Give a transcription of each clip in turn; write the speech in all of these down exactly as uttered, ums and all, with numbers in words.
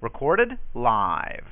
Recorded live.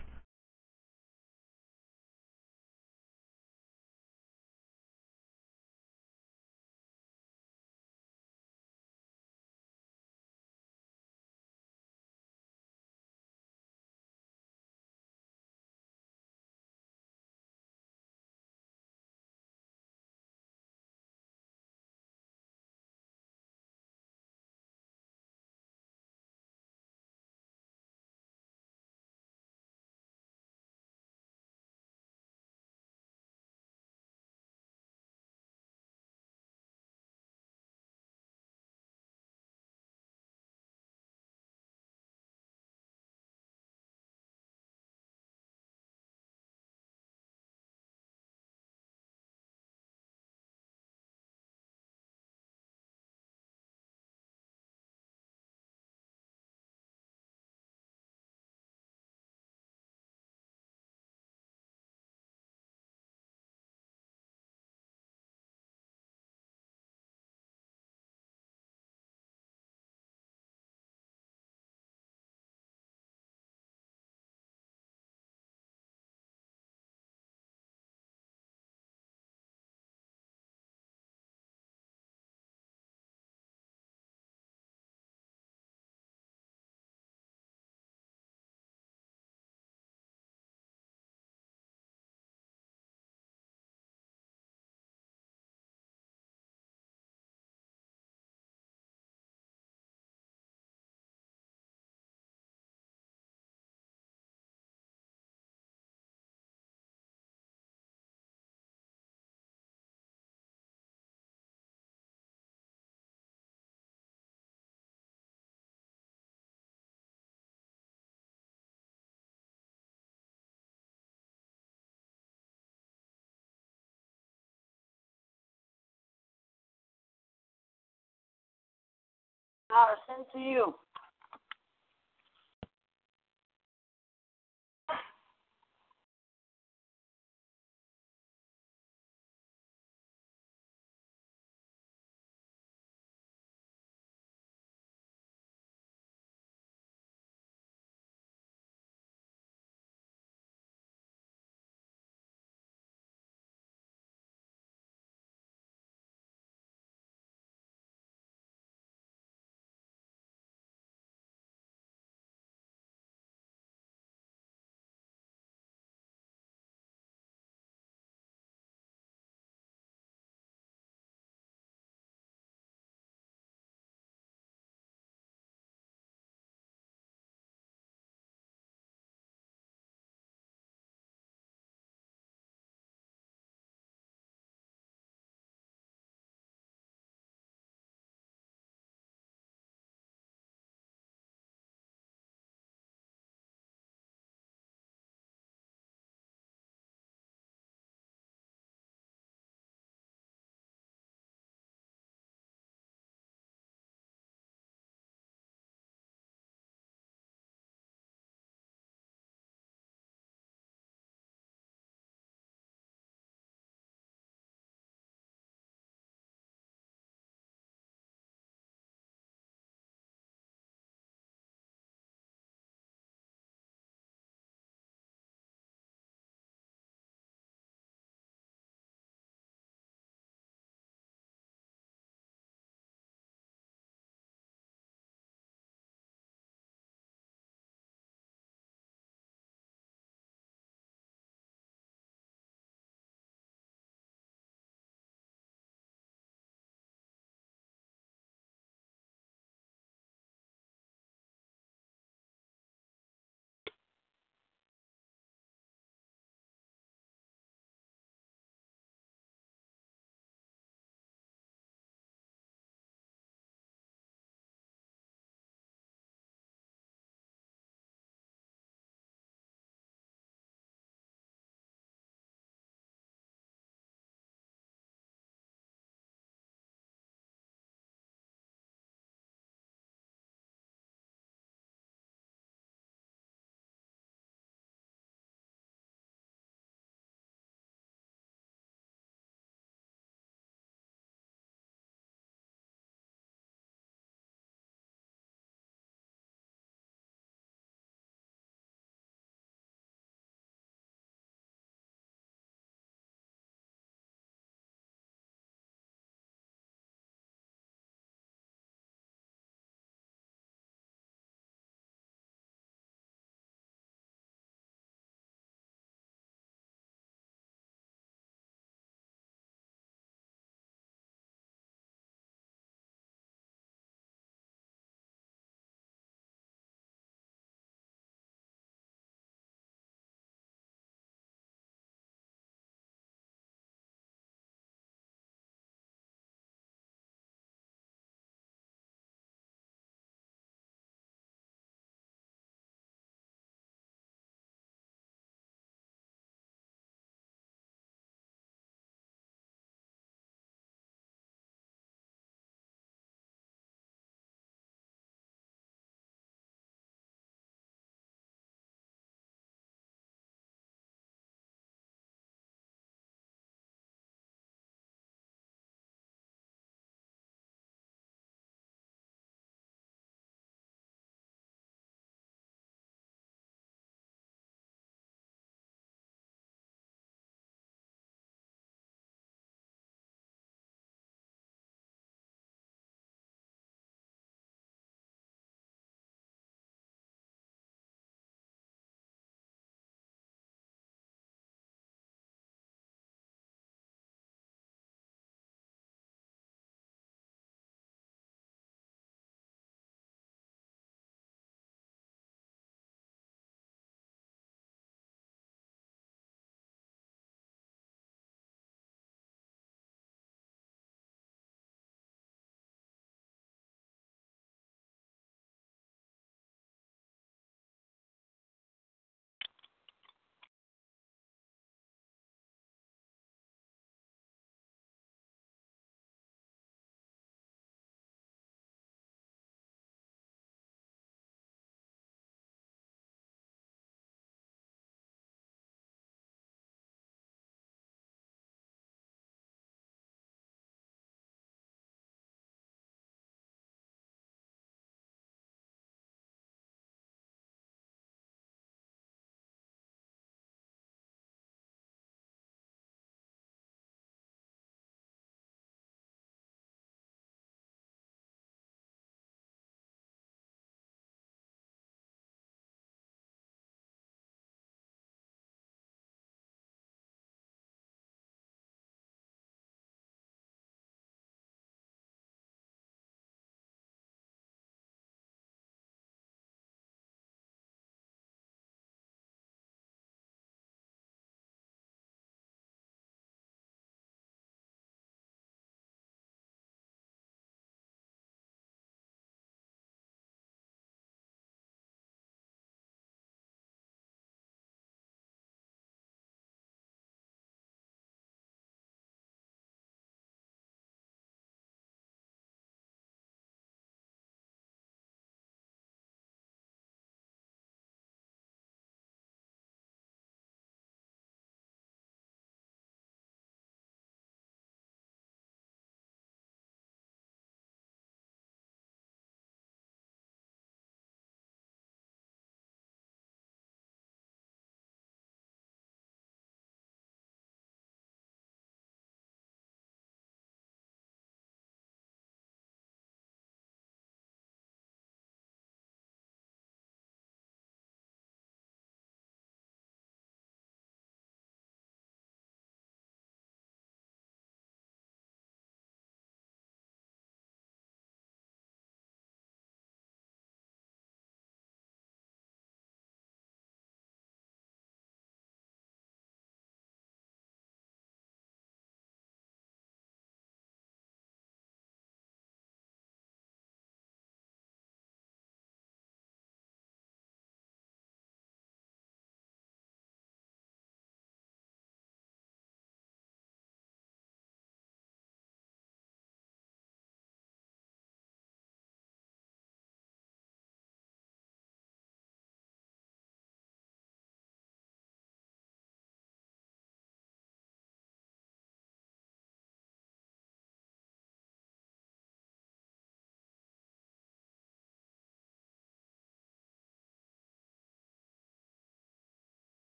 Are sent to you.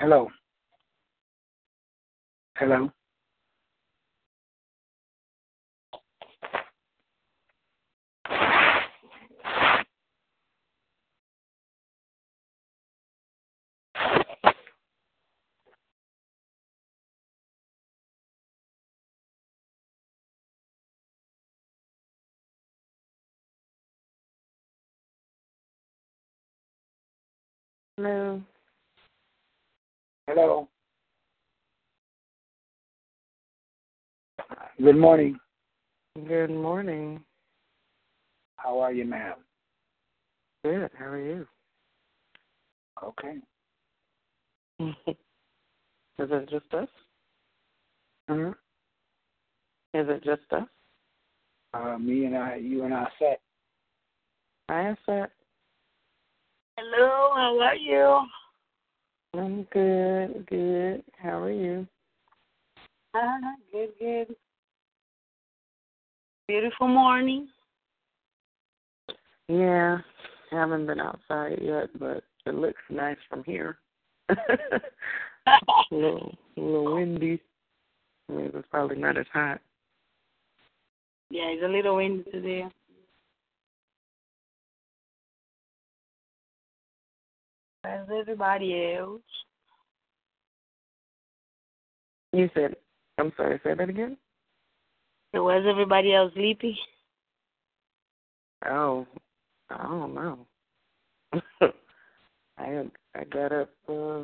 Hello. Hello. Hello. Hello. Good morning. Good morning. How are you, ma'am? Good. How are you? Okay. Is it just us? Mm-hmm. Is it just us? Uh, me and I, you and I sat. I sat. Hello, how are you? I'm good, good. How are you? Ah, good, good. Beautiful morning. Yeah, haven't been outside yet, but it looks nice from here. a, little, a little windy. I mean, it's probably not as hot. Yeah, it's a little windy today. As everybody else. You said, I'm sorry, say that again? So was everybody else sleepy? Oh, I don't know. I I got up uh,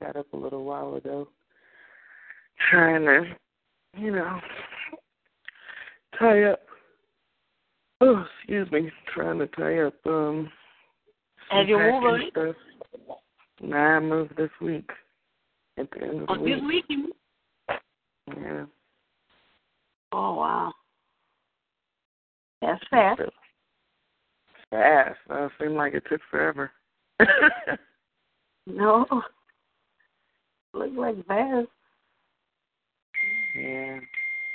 got up a little while ago, trying to, you know, tie up. Oh, excuse me, trying to tie up. Um, Have you moved already? Nah, I moved this week. At the end of oh, the week. This week you moved? Yeah. Oh, wow. That's fast. Fast. That seemed like it took forever. No. Looked like fast. Yeah. Is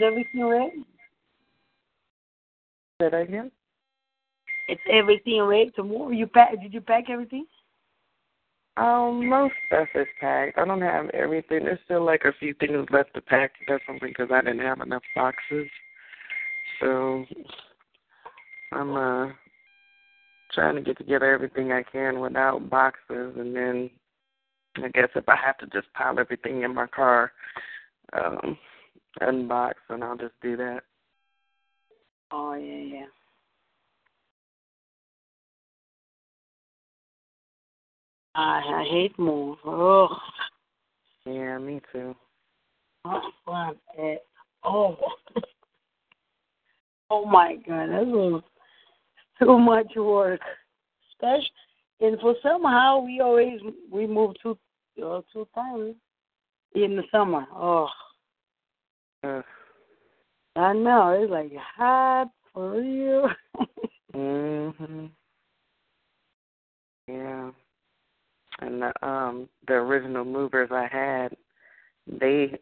everything ready? Say that again? It's everything ready to move. You pack? Did you pack everything? Um, most stuff is packed. I don't have everything. There's still like a few things left to pack. That's something because I didn't have enough boxes. So I'm uh trying to get together everything I can without boxes, and then I guess if I have to just pile everything in my car, um, unbox, and I'll just do that. Oh yeah, yeah. I hate move. Oh. Yeah, me too. Oh, oh my God, that was too much work. Especially, and for somehow we always we move two uh, two times in the summer. Oh, uh. I know it's like hot for real. Mhm. Yeah. And the, um, the original movers I had, they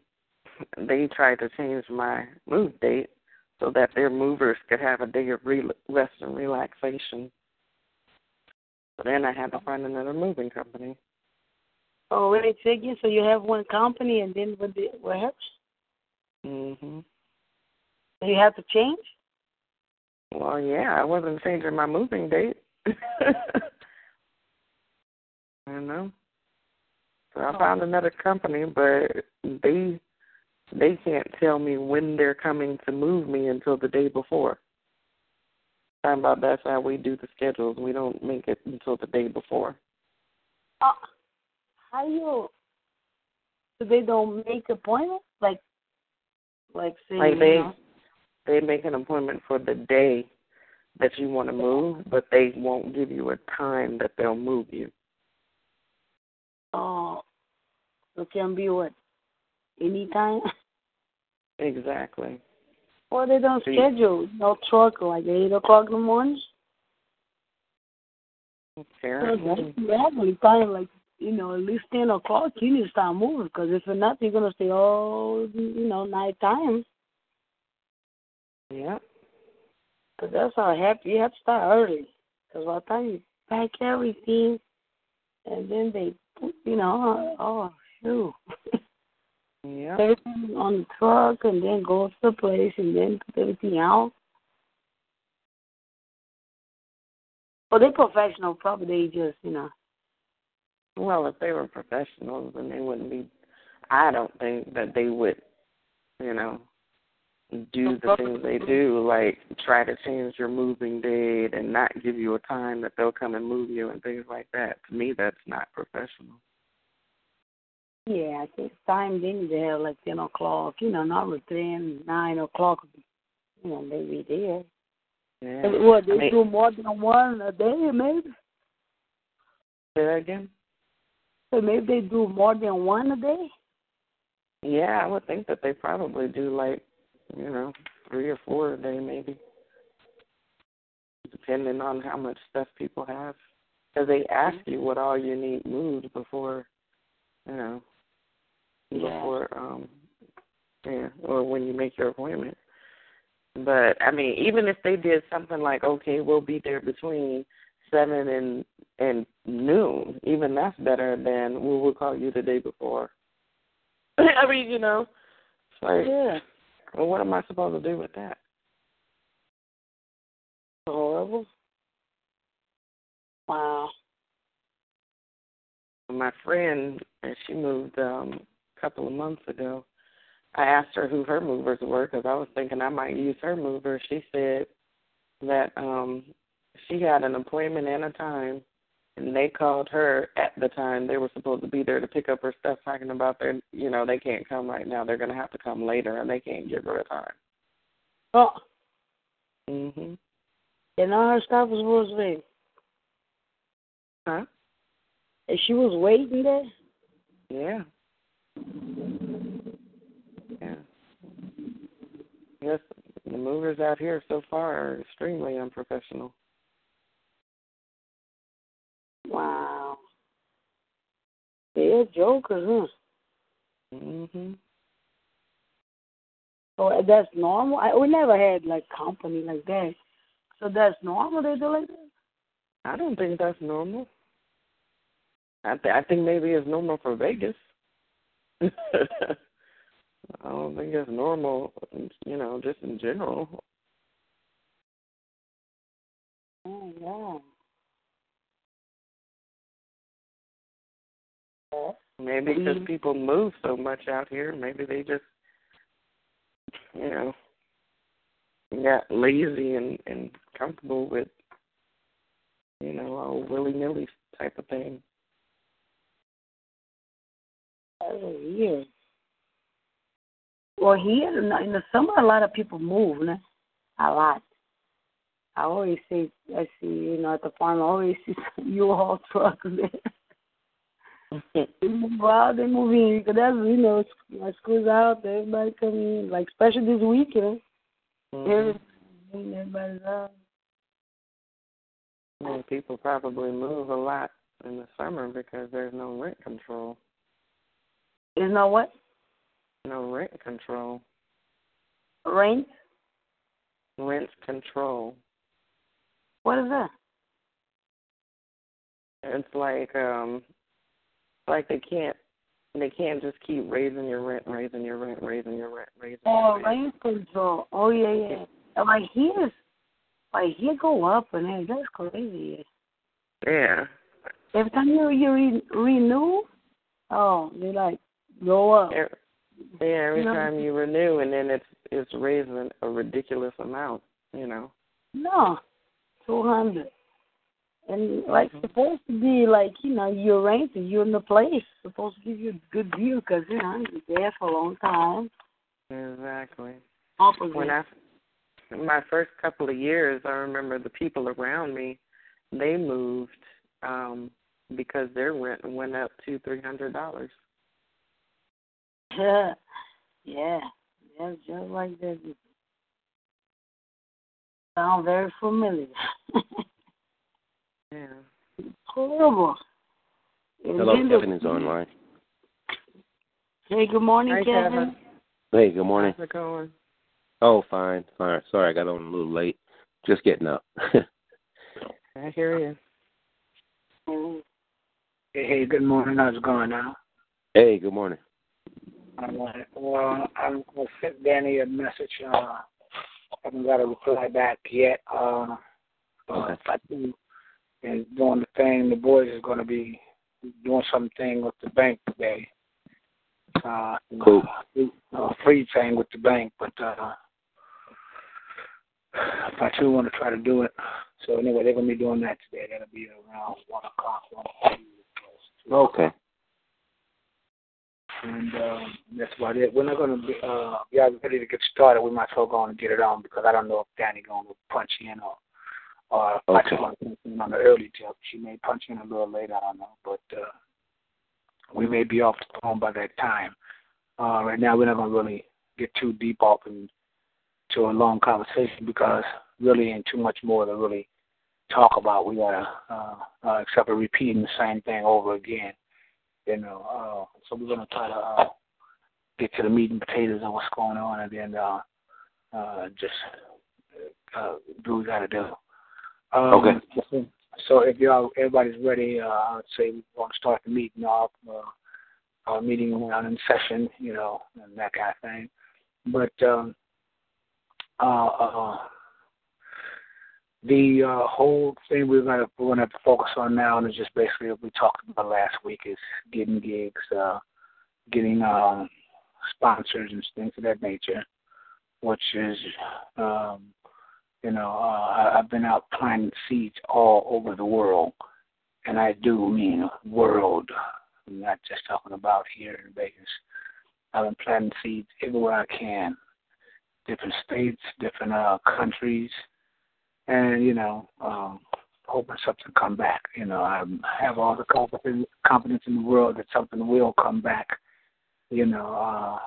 they tried to change my move date so that their movers could have a day of re- rest and relaxation. So then I had to find another moving company. Oh, wait a second. So you have one company, and then what the, what happens? Mm-hmm. So you have to change? Well, yeah. I wasn't changing my moving date. You know, so I found another company, but they they can't tell me when they're coming to move me until the day before. Time about that's how we do the schedules. We don't make it until the day before. Uh, how you? So they don't make appointments, like like say like they you know? They make an appointment for the day that you want to move, but they won't give you a time that they'll move you. Oh, it can be what? Anytime? Exactly. Or they don't See. schedule. No truck like eight o'clock in the morning. Apparently. So probably time like, you know, at least ten o'clock, you need to start moving because if not, you're going to stay all, you know, night time. Yeah. Because that's how it happens. You have to start early because by the time you pack everything and then they you know, oh, shoot. Yeah. Everything on the truck and then goes to the place and then put everything out. Well, they're professional. Probably they just, you know. Well, if they were professionals, then they wouldn't be. I don't think that they would, you know, do the things they do, like try to change your moving date and not give you a time that they'll come and move you and things like that. To me, that's not professional. Yeah, I think time then they have like ten o'clock, you know, not with ten, nine o'clock, you know, maybe there. Yeah. Well, they I mean, do more than one a day, maybe. Say that again? So maybe they do more than one a day? Yeah, I would think that they probably do like, you know, three or four a day maybe, depending on how much stuff people have. Because they ask you what all you need moved before, you know, before, yeah. um, yeah, or when you make your appointment. But, I mean, even if they did something like, okay, we'll be there between seven and and noon, even that's better than we will call you the day before. I mean, you know, it's like, yeah. Well, what am I supposed to do with that? Horrible. Wow. My friend, and she moved um, a couple of months ago. I asked her who her movers were because I was thinking I might use her mover. She said that um, she had an appointment and a time, and they called her at the time they were supposed to be there to pick up her stuff, talking about their, you know, they can't come right now. They're going to have to come later, and they can't give her a time. Oh. Mm-hmm. And all her stuff was supposed to be. Huh? And she was waiting there? Yeah. Yeah. Yes, the movers out here so far are extremely unprofessional. Wow. They're jokers, huh? Mm-hmm. So that's normal? I, we never had, like, company like that. So that's normal they do like that? I don't think that's normal. I, th- I think maybe it's normal for Vegas. I don't think it's normal, you know, just in general. Oh, yeah. Maybe because mm-hmm. people move so much out here, maybe they just, you know, got lazy and, and comfortable with, you know, all willy-nilly type of thing. Oh, yeah. Well, here in the summer, a lot of people move, né? A lot. I always see, I see, you know, at the farm, I always see U-Haul trucks there. They move out, they move in, because that's, you know, my school's out, everybody coming in, like, especially this weekend. Mm-hmm. Everybody's out. Well, people probably move a lot in the summer because there's no rent control. There's no what? No rent control. Rent? Rent control. What is that? It's like, um... like they can't, they can't just keep raising your rent, raising your rent, raising your rent, raising your rent. Oh, rent control. Oh, yeah, yeah. And like here's, like here go up, and then that's crazy. Yeah. Every time you you re- renew, oh, they like go up. Yeah, every you know? time you renew, and then it's it's raising a ridiculous amount, you know. No, two hundred. And, like, mm-hmm. supposed to be, like, you know, you're renting, you're in the place. Supposed to give you a good deal because, you know, you're there for a long time. Exactly. Opposite. When I, my first couple of years, I remember the people around me, they moved um, because their rent went up to three hundred dollars. Yeah. Yeah. Yeah, just like that. Sound very familiar. Yeah. Horrible. And hello, Kevin the, is online. Hey, good morning, Hi, Kevin. Kevin. Hey, good morning. How's it going? Oh, fine, fine. Sorry, I got on a little late. Just getting up. I hear you. Hey, good morning. How's it going now? Hey, good morning. All right. Well, I'm going to send Danny a message. Uh, I haven't got a reply back yet. Uh, okay. If I do, is doing the thing. The boys is going to be doing something with the bank today. Uh, cool. A free thing with the bank, but uh, if I do want to try to do it. So anyway, they're going to be doing that today. That'll be around one o'clock. Okay. And um, that's about it. We're not going to be, uh, y'all ready to get started. We might as well go on and get it on because I don't know if Danny going to punch in or, or if okay. I just want to punch in on the early tip. She may punch in a little late, I don't know. But uh, we may be off the phone by that time. Uh, right now, we're not going to really get too deep off into a long conversation because really ain't too much more to really talk about. We got to, uh, uh, except for repeating the same thing over again. You know, uh, so we're going to try to uh, get to the meat and potatoes of what's going on and then uh, uh, just uh, do what we got to do. Um, okay. So if y'all, everybody's ready, uh, I would say we're going to start the meeting off, uh, our meeting around in session, you know, and that kind of thing. But um, uh, uh, the uh, whole thing we're going to we're gonna have to focus on now and is just basically what we talked about last week is getting gigs, uh, getting um, sponsors and things of that nature, which is, um, you know, uh, I've been out planting seeds all over the world, and I do mean world. I'm not just talking about here in Vegas. I've been planting seeds everywhere I can, different states, different uh, countries. And, you know, um, hoping something come back. You know, I have all the confidence in the world that something will come back. You know, uh,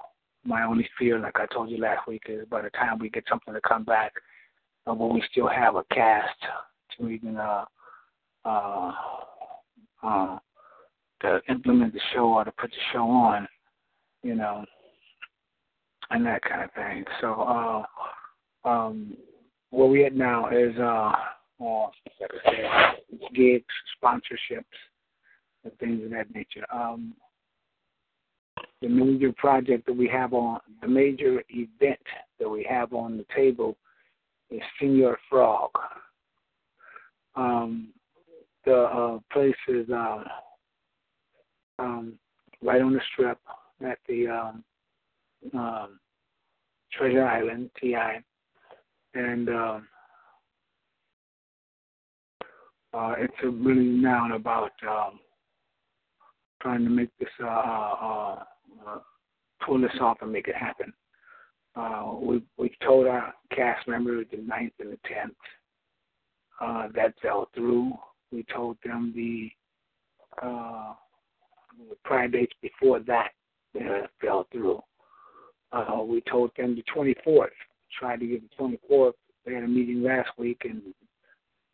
my only fear, like I told you last week, is by the time we get something to come back, uh, will we still have a cast to even uh, uh, uh, to implement the show or to put the show on, you know, and that kind of thing. So, uh, um where we at now is, uh, uh, like I said, gigs, sponsorships, and things of that nature. Um, the major project that we have on, the major event that we have on the table is Señor Frog. Um, the uh, place is uh, um, right on the strip at the um, um, Treasure Island, T I. And um, uh, it's a really now about um, trying to make this, uh, uh, uh, pull this off and make it happen. Uh, we we told our cast members the ninth and the tenth uh, that fell through. We told them the uh, prior dates before that uh, fell through. Uh, we told them the twenty-fourth. Tried to get the twenty-fourth. They had a meeting last week and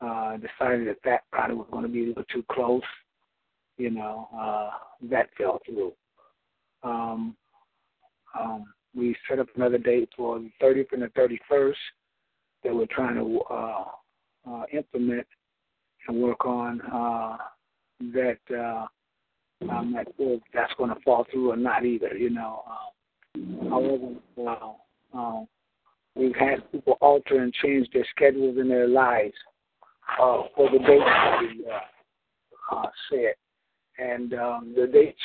uh, decided that that probably was going to be a little too close. You know, uh, that fell through. Um, um, we set up another date for the thirtieth and the thirty-first that we're trying to uh, uh, implement and work on uh, that. Uh, I'm not sure if that's going to fall through or not either, you know. Um, however, well, um, we've had people alter and change their schedules and their lives uh, for the dates that we uh, uh, set. And um, the dates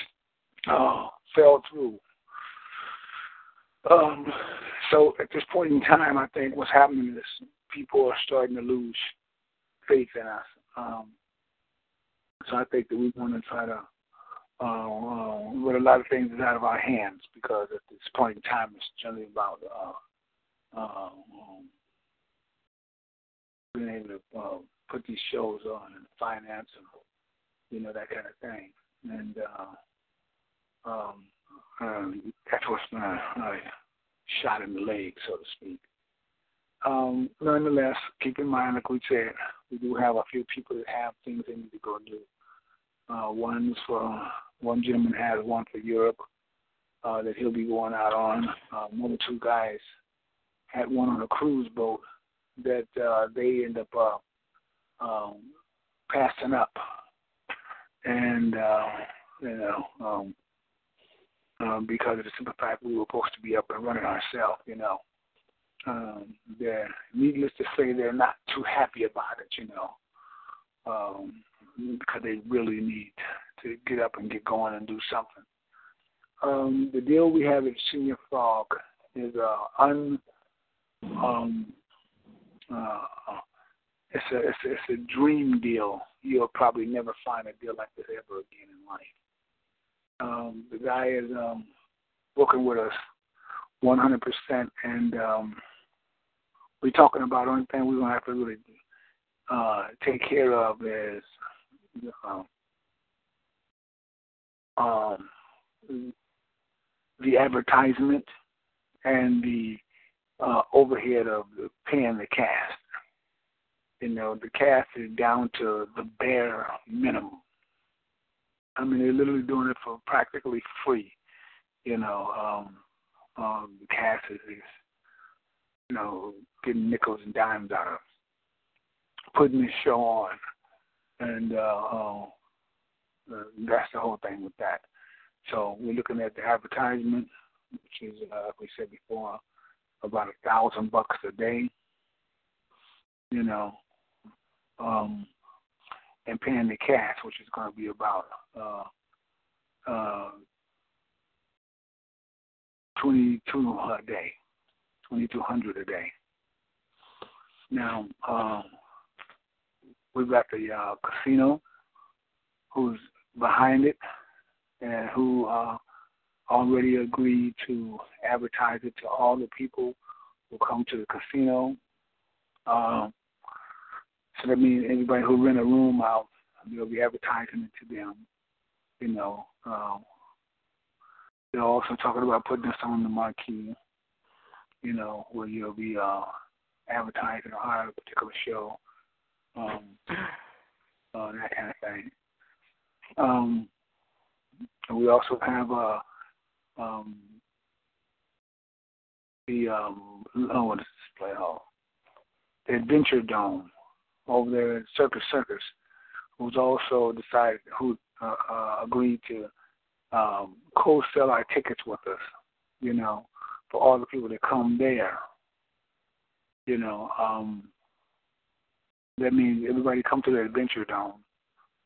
uh, fell through. Um, so at this point in time, I think what's happening is people are starting to lose faith in us. Um, so I think that we want to try to uh, uh, let a lot of things out of our hands because at this point in time, it's generally about uh, Uh, um, being able to uh, put these shows on and finance them, you know, that kind of thing. And uh, um, uh, that's what's been a, a shot in the leg, so to speak. Um, nonetheless, keep in mind, like we said, we do have a few people that have things they need to go do. Uh, one's for, one gentleman has one for Europe uh, that he'll be going out on. Uh, one or two guys had one on a cruise boat that uh, they end up uh, um, passing up. and uh, you know, um, um, because of the simple fact we were supposed to be up and running ourselves, you know. Um, they're, needless to say, they're not too happy about it, you know, um, because they really need to get up and get going and do something. Um, the deal we have at Señor Frog's is uh, un, um, uh, it's, a, it's, a, it's a dream deal. You'll probably never find a deal like this ever again in life. Um, the guy is um, working with us one hundred percent, and um, we're talking about the only thing we're going to have to really uh, take care of is um, um, the advertisement and the uh, overhead of the paying the cast. You know, the cast is down to the bare minimum. I mean, they're literally doing it for practically free. You know, um, um, the cast is, you know, getting nickels and dimes out of it, putting this show on, and uh, uh, that's the whole thing with that. So we're looking at the advertisement, which is, uh, like we said before, about a thousand bucks a day. You know, um, and paying the cash, which is going to be about uh, uh, twenty-two a day, twenty-two hundred a day. Now um, we've got the uh, casino, who's behind it, and who uh, already agreed to advertise it to all the people who come to the casino. Um, so that means anybody who rent a room out, they'll be advertising it to them. You know, um, they're also talking about putting this on the marquee. You know, where you'll be uh, advertising on a particular show, um, uh, that kind of thing. Um, and we also have uh, um, the um, oh, what is this display hall? The Adventure Dome over there at Circus Circus, who's also decided who uh, uh, agreed to um, co-sell our tickets with us, you know, for all the people that come there. You know, um, that means everybody come to the Adventure Dome.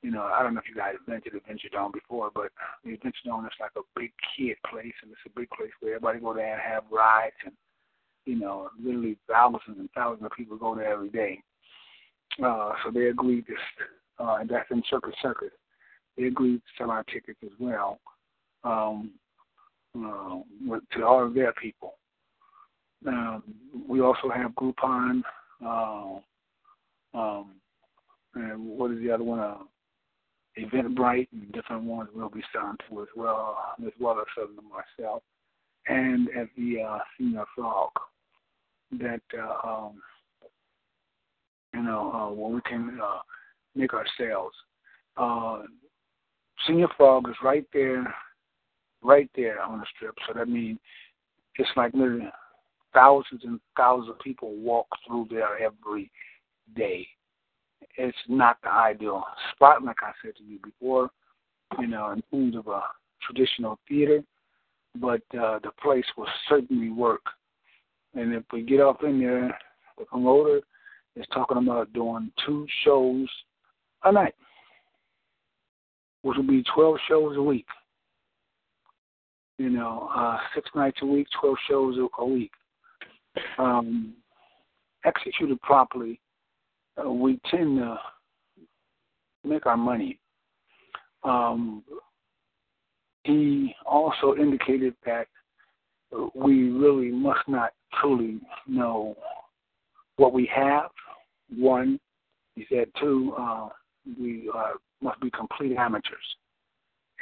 You know, I don't know if you guys have been to the Adventure Dome before, but the Adventure Dome is like a big kid place, and it's a big place where everybody go there and have rides and, you know, literally thousands and thousands of people go there every day. Uh, so they agreed to, uh, and that's in Circus Circus, they agreed to sell our tickets as well um, uh, with, to all of their people. Um, we also have Groupon. Uh, um, and what is the other one? Uh, Eventbrite and different ones we'll be selling to as well, as well as selling them myself. And at the uh, Señor Frog's. That, uh, um, you know, uh, where we can uh, make our sales. Uh, Señor Frog's is right there, right there on the strip. So that means it's like literally thousands and thousands of people walk through there every day. It's not the ideal spot, like I said to you before, you know, in terms of a traditional theater, but uh, the place will certainly work. And if we get up in there, the promoter is talking about doing two shows a night, which will be twelve shows a week. You know, uh, six nights a week, twelve shows a week. Um, executed properly, uh, we tend to make our money. Um, he also indicated that we really must not truly know what we have. One, he said, two, uh, we uh, must be complete amateurs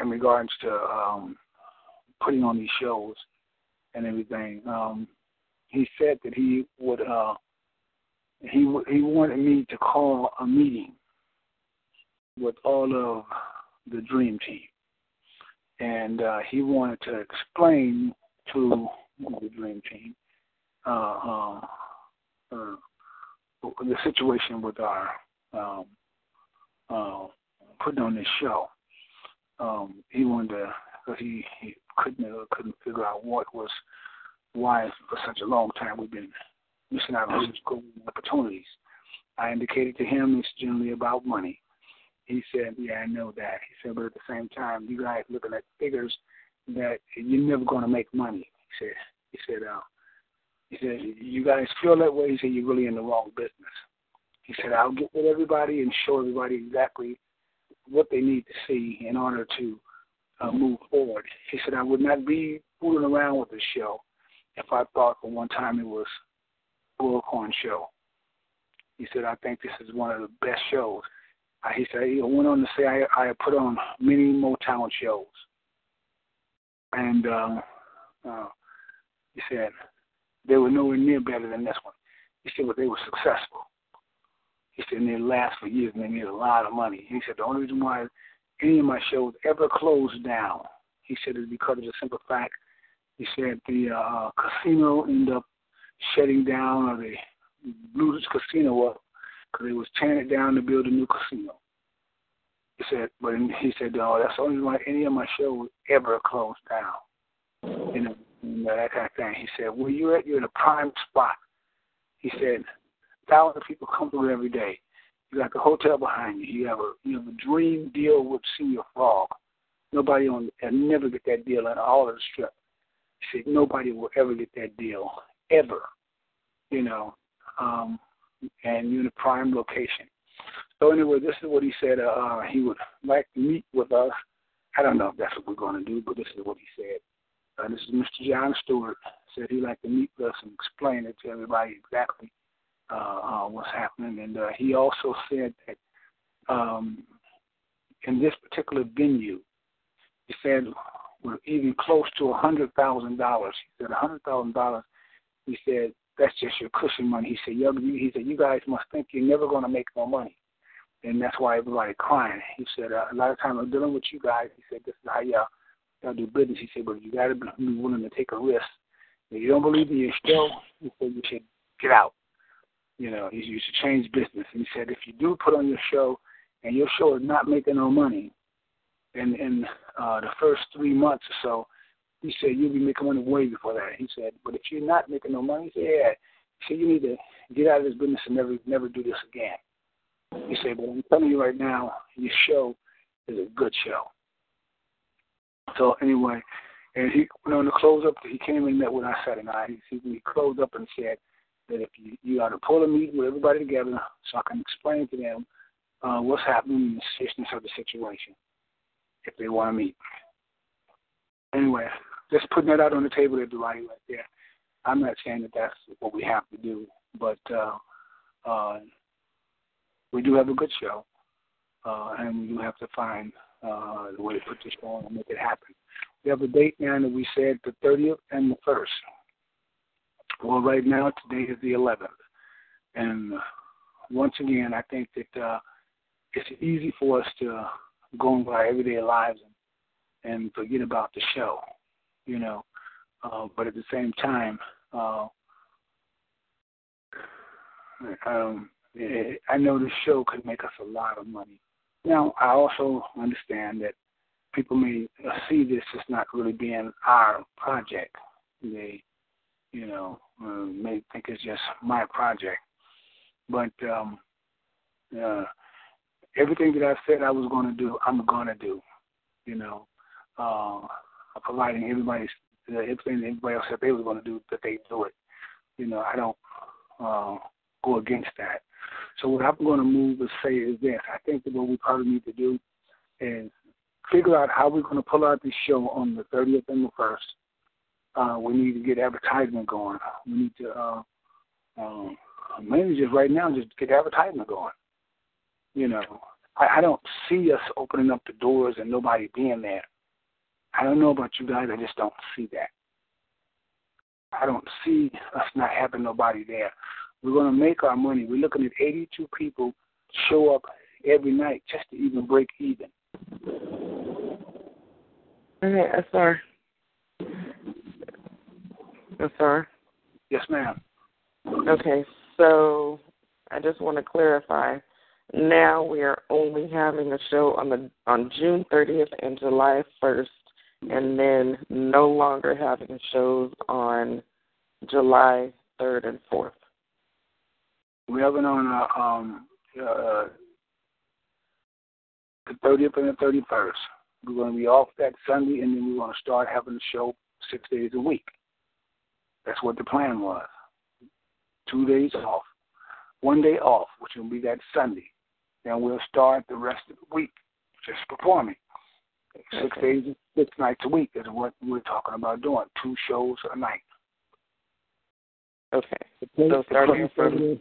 in regards to um, putting on these shows and everything. Um, he said that he would, uh, he w- he wanted me to call a meeting with all of the Dream Team, and uh, he wanted to explain to the Dream Team Uh, uh, uh, the situation with our um, uh, putting on this show. Um, he wanted to, he, he couldn't uh, couldn't figure out what was why for such a long time we've been missing out on such good opportunities. I indicated to him it's generally about money. He said, yeah, I know that. He said, but at the same time, you guys looking at figures that you're never going to make money. He said, he said, uh, he said, you guys feel that way. He said, you're really in the wrong business. He said, I'll get with everybody and show everybody exactly what they need to see in order to uh, move forward. He said, I would not be fooling around with this show if I thought for one time it was a Bullcorn show. He said, I think this is one of the best shows. Uh, he said, he went on to say, I, I put on many Motown shows. And uh, uh, he said, they were nowhere near better than this one. He said, but they were successful. He said, and they last for years, and they made a lot of money. He said, the only reason why any of my shows ever closed down, he said, is because of the simple fact, he said, the uh, casino ended up shutting down, or they blew this casino up, because they was tearing it down to build a new casino. He said, but he said, no, that's the only reason why any of my shows ever closed down. You know, you know, that kind of thing. He said, well, you're, at, you're in a prime spot. He said, thousands of people come through every day. You got the hotel behind you. You have a you have a dream deal with Señor Frog. Nobody on and never get that deal in all of the strip. He said nobody will ever get that deal ever. You know, um, and you're in a prime location. So anyway, this is what he said. Uh, he would like to meet with us. I don't know if that's what we're going to do, but this is what he said. Uh, this is Mister John Stewart. Said he'd like to meet with us and explain it to everybody exactly. Uh, uh, what's happening, and uh, he also said that um, in this particular venue, he said we're even close to one hundred thousand dollars. He said one hundred thousand dollars. He said that's just your cushion money. He said, you, he said you guys must think you're never going to make no money, and that's why everybody crying. He said uh, a lot of times I'm dealing with you guys. He said this is how y'all, y'all do business. He said, but you got to be willing to take a risk. If you don't believe in your show, he said you should get out. You know, you should change business. And he said, if you do put on your show and your show is not making no money in, in uh, the first three months or so, he said, you'll be making money way before that. He said, but if you're not making no money, he said, yeah. He said, you need to get out of this business and never never do this again. He said, but I'm telling you right now, your show is a good show. So anyway, and he went on to close up. He came in met with us Saturday night. He, he closed up and said, that if you, you ought to pull a meeting with everybody together so I can explain to them uh, what's happening in the seriousness of the situation if they want to meet. Anyway, just putting that out on the table to July right there. I'm not saying that that's what we have to do, but uh, uh, we do have a good show, uh, and we do have to find uh, the way to put this on and make it happen. We have a date now that we said the thirtieth and the first. Well, right now, today is the eleventh, and once again, I think that uh, it's easy for us to go on with our everyday lives and, and forget about the show, you know, uh, but at the same time, uh, um, it, I know the show could make us a lot of money. Now, I also understand that people may see this as not really being our project. They, you know, Uh, may think it's just my project. But um, uh, everything that I said I was going to do, I'm going to do, you know, uh, providing everybody's, uh, everything that everybody else said they were going to do, that they do it. You know, I don't uh, go against that. So what I'm going to move and say is this. I think that what we probably need to do is figure out how we're going to pull out this show on the thirtieth and the first. Uh, we need to get advertisement going. We need to, uh, um, mainly just right now, just get advertisement going. You know, I, I don't see us opening up the doors and nobody being there. I don't know about you guys. I just don't see that. I don't see us not having nobody there. We're going to make our money. We're looking at eighty-two people show up every night just to even break even. All right, I'm sorry. Yes, sir. Yes, ma'am. Okay, so I just want to clarify. Now we are only having a show on the on June thirtieth and July first, and then no longer having shows on July third and fourth. We have it on uh, um, uh, the thirtieth and the thirty-first. We're going to be off that Sunday, and then we're going to start having the show six days a week. That's what the plan was. Two days off. One day off, which will be that Sunday. Then we'll start the rest of the week just performing. Six okay. days, six nights a week is what we're talking about doing. Two shows a night. Okay. So starting from...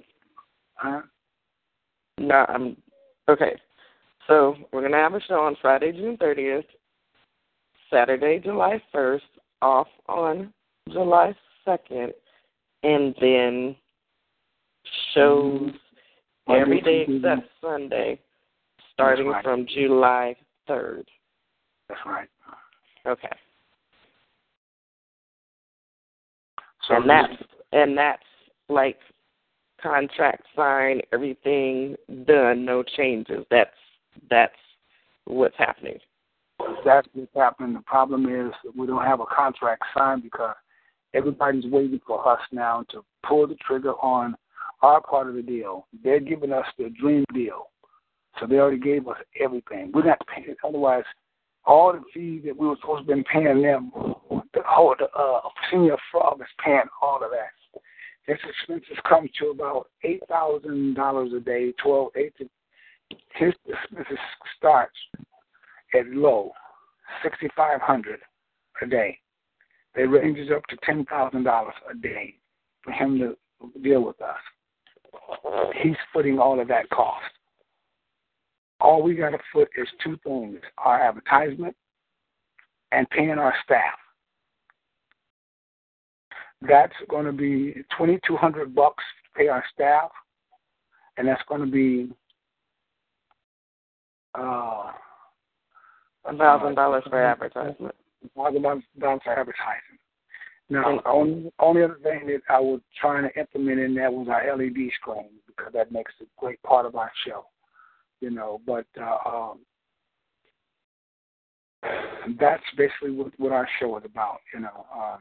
Huh? No, I'm... Okay. So we're going to have a show on Friday, June thirtieth, Saturday, July first, off on July second, and then shows mm-hmm. every day mm-hmm. except Sunday, starting right. from July third. That's right. Okay. So and that's, and that's like contract signed, everything done, no changes. That's that's what's happening. That's what's happening. The problem is we don't have a contract signed because everybody's waiting for us now to pull the trigger on our part of the deal. They're giving us the dream deal. So they already gave us everything. We're not paying it. Otherwise, all the fees that we were supposed to have been paying them, the whole the, uh, Señor Frog's is paying all of that. His expenses come to about eight thousand dollars a day, twelve eight to his expenses starts at low, six thousand five hundred dollars a day. It ranges up to ten thousand dollars a day for him to deal with us. He's footing all of that cost. All we got to foot is two things, our advertisement and paying our staff. That's going to be twenty-two hundred dollars bucks to pay our staff, and that's going to be uh, one thousand dollars for advertisement. one thousand dollars for advertising. Now, the only, only other thing that I was trying to implement in that was our L E D screen, because that makes a great part of our show. You know, but uh, um, that's basically what, what our show is about, you know. Uh,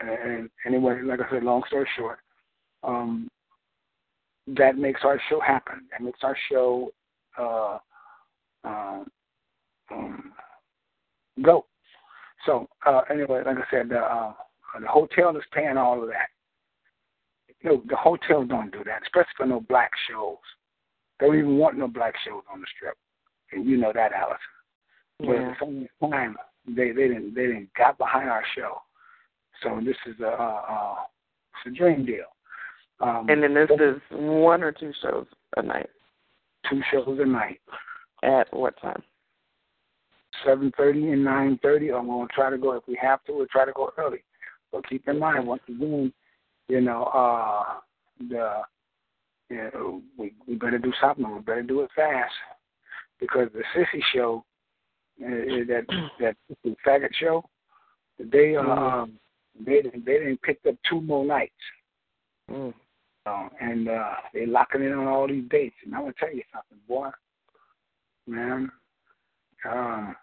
and anyway, like I said, long story short, um, that makes our show happen. That makes our show uh, uh, um, go. So, uh, anyway, like I said, uh, the hotel is paying all of that. No, the hotels don't do that, especially for no black shows. They don't even want no black shows on the strip, and you know that, Allison. But yeah. at the same time, they they didn't they didn't got behind our show. So this is a uh, it's a dream deal. Um, and then this is one or two shows a night. Two shows a night. At what time? Seven thirty and nine thirty. I'm gonna try to go if we have to. We'll try to go early. But keep in mind, once again, you know uh, the. Yeah, we, we better do something. We better do it fast, because the sissy show, uh, that that faggot show, they um they they didn't pick up two more nights, mm. um, and uh, they're locking in on all these dates. And I'm gonna tell you something, boy, man, um,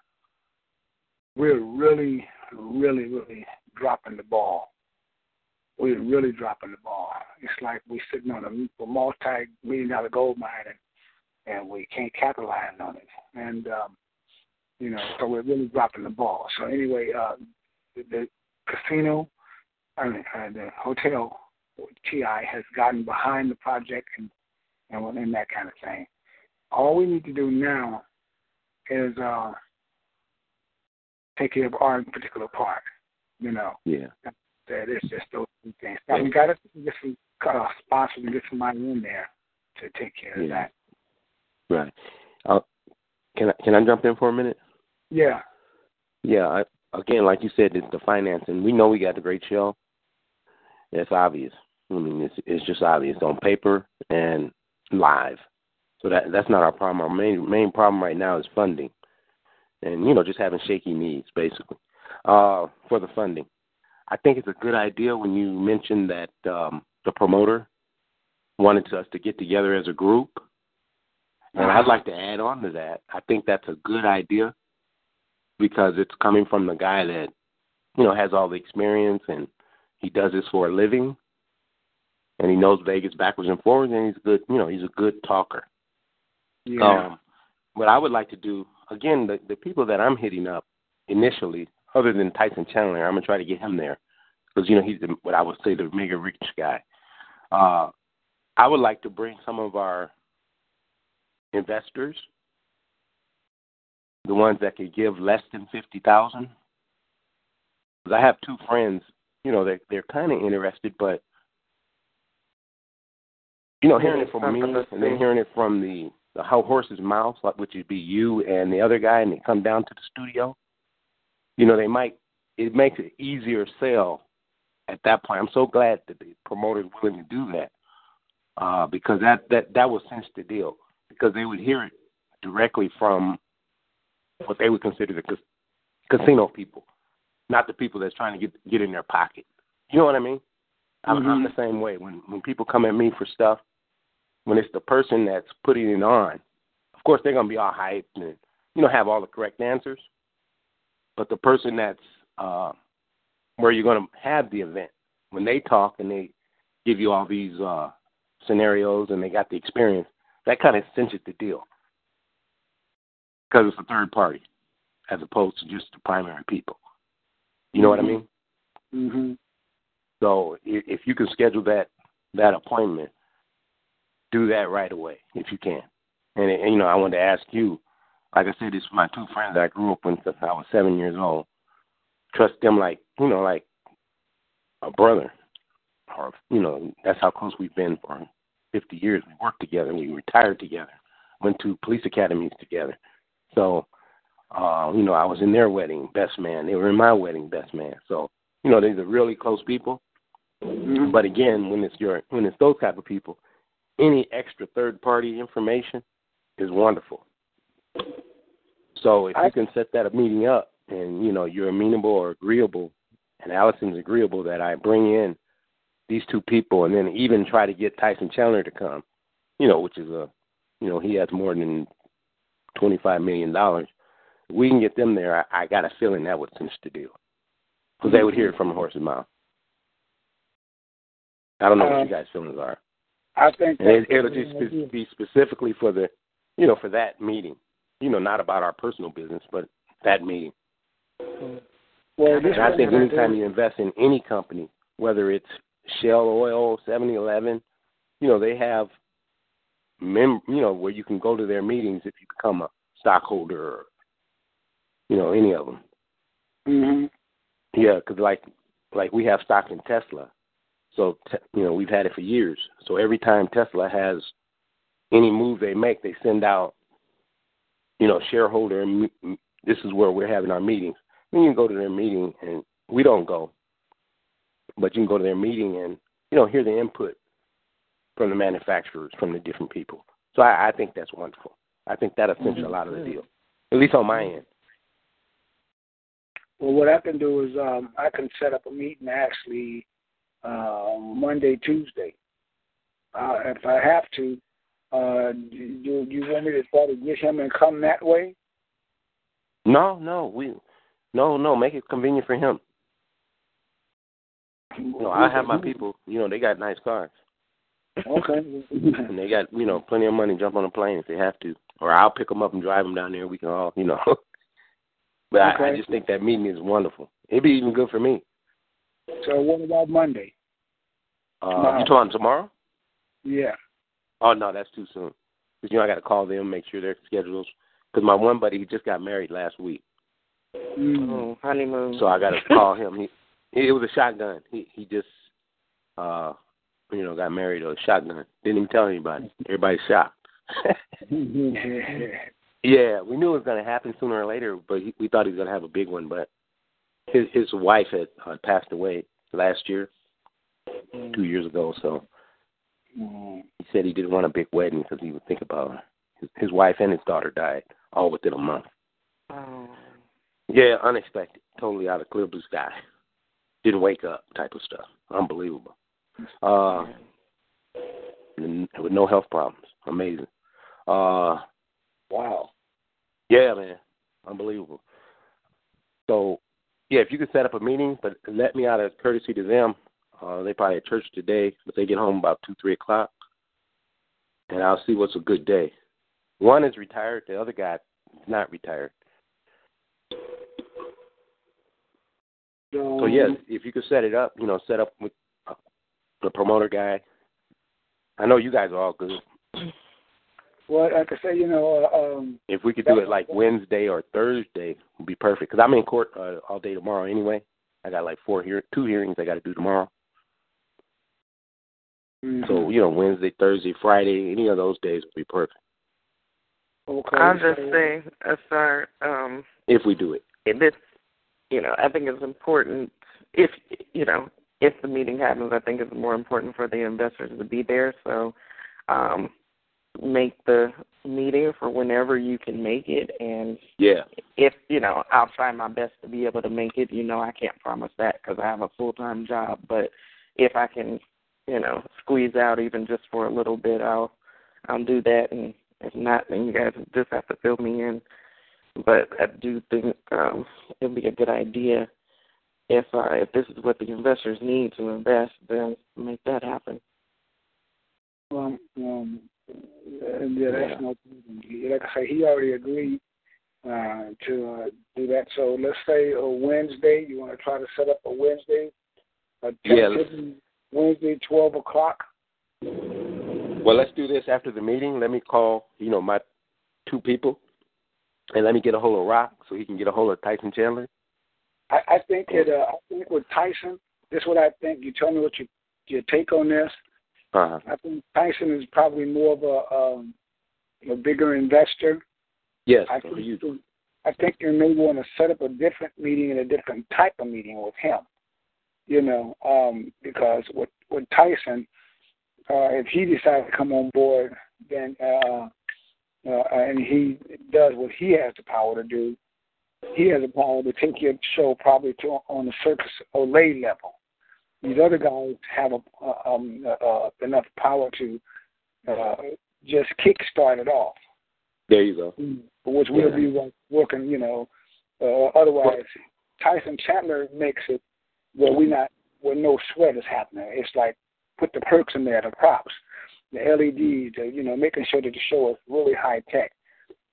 we're really, really, really dropping the ball. We're really dropping the ball. It's like we're sitting on a multi-million dollar gold mine, and, and we can't capitalize on it. And, um, you know, so we're really dropping the ball. So anyway, uh, the, the casino, I mean, uh, the hotel, T I, has gotten behind the project and, and, and that kind of thing. All we need to do now is uh, take care of our particular part, you know. Yeah. That it's just those two things. Now, we got to get some uh, sponsors and get somebody in there to take care of yeah. that. Right. Uh, can I can I jump in for a minute? Yeah. Yeah. I, again, like you said, it's the financing. We know we got the great show. That's obvious. I mean, it's it's just obvious on paper and live. So that that's not our problem. Our main main problem right now is funding, and you know, just having shaky knees basically uh, for the funding. I think it's a good idea when you mentioned that um, the promoter wanted us to get together as a group And I'd like to add on to that. I think that's a good idea because it's coming from the guy that, you know, has all the experience and he does this for a living and he knows Vegas backwards and forwards and he's good, you know, he's a good talker. Yeah. Um, what I would like to do, again, the, the people that I'm hitting up initially, other than Tyson Chandler, I'm going to try to get him there because, you know, he's the, what I would say the mega rich guy. Uh, I would like to bring some of our investors, the ones that could give less than fifty thousand dollars. Because I have two friends, you know, they're, they're kind of interested, but, you know, hearing it from me and then hearing it from the, the horse's mouth, which would be you and the other guy, and they come down to the studio, you know, they might, it makes it easier sell at that point. I'm so glad that the promoter's willing to do that uh, because that, that, that will cinch the deal because they would hear it directly from what they would consider the cas- casino people, not the people that's trying to get get in their pocket. You know what I mean? I'm, mm-hmm. I'm the same way. When when people come at me for stuff, when it's the person that's putting it on, of course they're going to be all hyped and, you know, have all the correct answers. But the person that's uh, where you're going to have the event, when they talk and they give you all these uh, scenarios and they got the experience, that kind of cinches the deal because it's a third party as opposed to just the primary people. You know mm-hmm. what I mean? Mm-hmm. So if you can schedule that that appointment, do that right away if you can. And, and you know, I wanted to ask you, like I said, it's my two friends that I grew up with since I was seven years old. Trust them like, you know, like a brother. Or, you know, that's how close we've been for fifty years. We worked together. We retired together. Went to police academies together. So, uh, you know, I was in their wedding, best man. They were in my wedding, best man. So, you know, these are really close people. Mm-hmm. But again, when it's your, when it's those type of people, any extra third-party information is wonderful. So if I, you can set that meeting up and, you know, you're amenable or agreeable, and Allison's agreeable that I bring in these two people and then even try to get Tyson Chandler to come, you know, which is a, you know, he has more than twenty-five million dollars. We can get them there. I, I got a feeling that would cinch the deal because they would hear it from a horse's mouth. I don't know uh, what you guys' feelings are. I think it, it'll just spe- be specifically for the, you know, for that meeting. You know, not about our personal business, but that meeting. Well, and I think anytime you invest in any company, whether it's Shell Oil, seven eleven, you know, they have, mem- you know, where you can go to their meetings if you become a stockholder or, you know, any of them. Mm-hmm. Yeah, because like, like we have stock in Tesla. So, te- you know, we've had it for years. So every time Tesla has any move they make, they send out, you know, shareholder, and this is where we're having our meetings. You can go to their meeting, and we don't go, but you can go to their meeting and, you know, hear the input from the manufacturers, from the different people. So I, I think that's wonderful. I think that cinches mm-hmm. a lot of the deal, at least on my end. Well, what I can do is um, I can set up a meeting actually uh, Monday, Tuesday. Uh, if I have to, Uh, do, do you want me to try to get him and come that way? No, no, we, no, no. Make it convenient for him. You know, I have my people. You know, they got nice cars. Okay. And they got, you know, plenty of money. Jump on a plane if they have to, or I'll pick them up and drive them down there. We can all, you know. But okay. I, I just think that meeting is wonderful. It'd be even good for me. So what about Monday? Uh, tomorrow. You talking tomorrow? Yeah. Oh, no, that's too soon. Because, you know, I got to call them, make sure their schedules. Because my one buddy, he just got married last week. Mm. Oh, honeymoon. So I got to call him. He, it was a shotgun. He he just, uh, you know, got married or a shotgun. Didn't even tell anybody. Everybody's shocked. Yeah, we knew it was going to happen sooner or later, but he, we thought he was going to have a big one. But his, his wife had uh, passed away last year, two years ago, so. He said he didn't want a big wedding because he would think about his, his wife and his daughter died all within a month. Oh. Yeah, unexpected, totally out of clear blue sky. Didn't wake up type of stuff. Unbelievable. Uh, with no health problems. Amazing. Uh, wow. Yeah, man. Unbelievable. So, yeah, if you could set up a meeting, but let me out of courtesy to them. Uh, they probably at church today, but they get home about two, three o'clock, and I'll see what's a good day. One is retired. The other guy is not retired. So, yes, if you could set it up, you know, set up with the promoter guy. I know you guys are all good. Well, like I say, you know. Um, if we could do it like Wednesday or Thursday, it would be perfect. Because I'm in court uh, all day tomorrow anyway. I got like four hear- two hearings I got to do tomorrow. Mm-hmm. So, you know, Wednesday, Thursday, Friday, any of those days would be perfect. Okay. I'm just saying, uh, sorry. Um, if we do it. This, you know, I think it's important if, you know, if the meeting happens, I think it's more important for the investors to be there. So um, make the meeting for whenever you can make it. And yeah, if, you know, I'll try my best to be able to make it. You know, I can't promise that because I have a full-time job. But if I can, you know, squeeze out even just for a little bit, I'll, I'll do that. And if not, then you guys just have to fill me in. But I do think um, it would be a good idea. If uh, if this is what the investors need to invest, then make that happen. Um, um and yeah, that's yeah. no problem. Like I say, he already agreed uh, to uh, do that. So let's say a Wednesday. You want to try to set up a Wednesday, a yeah, Wednesday, twelve o'clock. Well, let's do this after the meeting. Let me call, you know, my two people, and let me get a hold of Rock so he can get a hold of Tyson Chandler. I think it. Uh, I think with Tyson, this is what I think. You tell me what you, your take on this. Uh-huh. I think Tyson is probably more of a um, a bigger investor. Yes. I think, you. I think you may want to set up a different meeting and a different type of meeting with him. You know, um, because with with Tyson, uh, if he decides to come on board, then uh, uh, and he does what he has the power to do. He has a power to take your show probably to on the Circus Olay level. These other guys have a, um, uh, enough power to uh, just kickstart it off. There you go. Which we'll yeah. be working, you know. Uh, otherwise, Tyson Chandler makes it where we not where no sweat is happening. It's like put the perks in there, the props, the L E Ds, the, you know, making sure that the show is really high tech.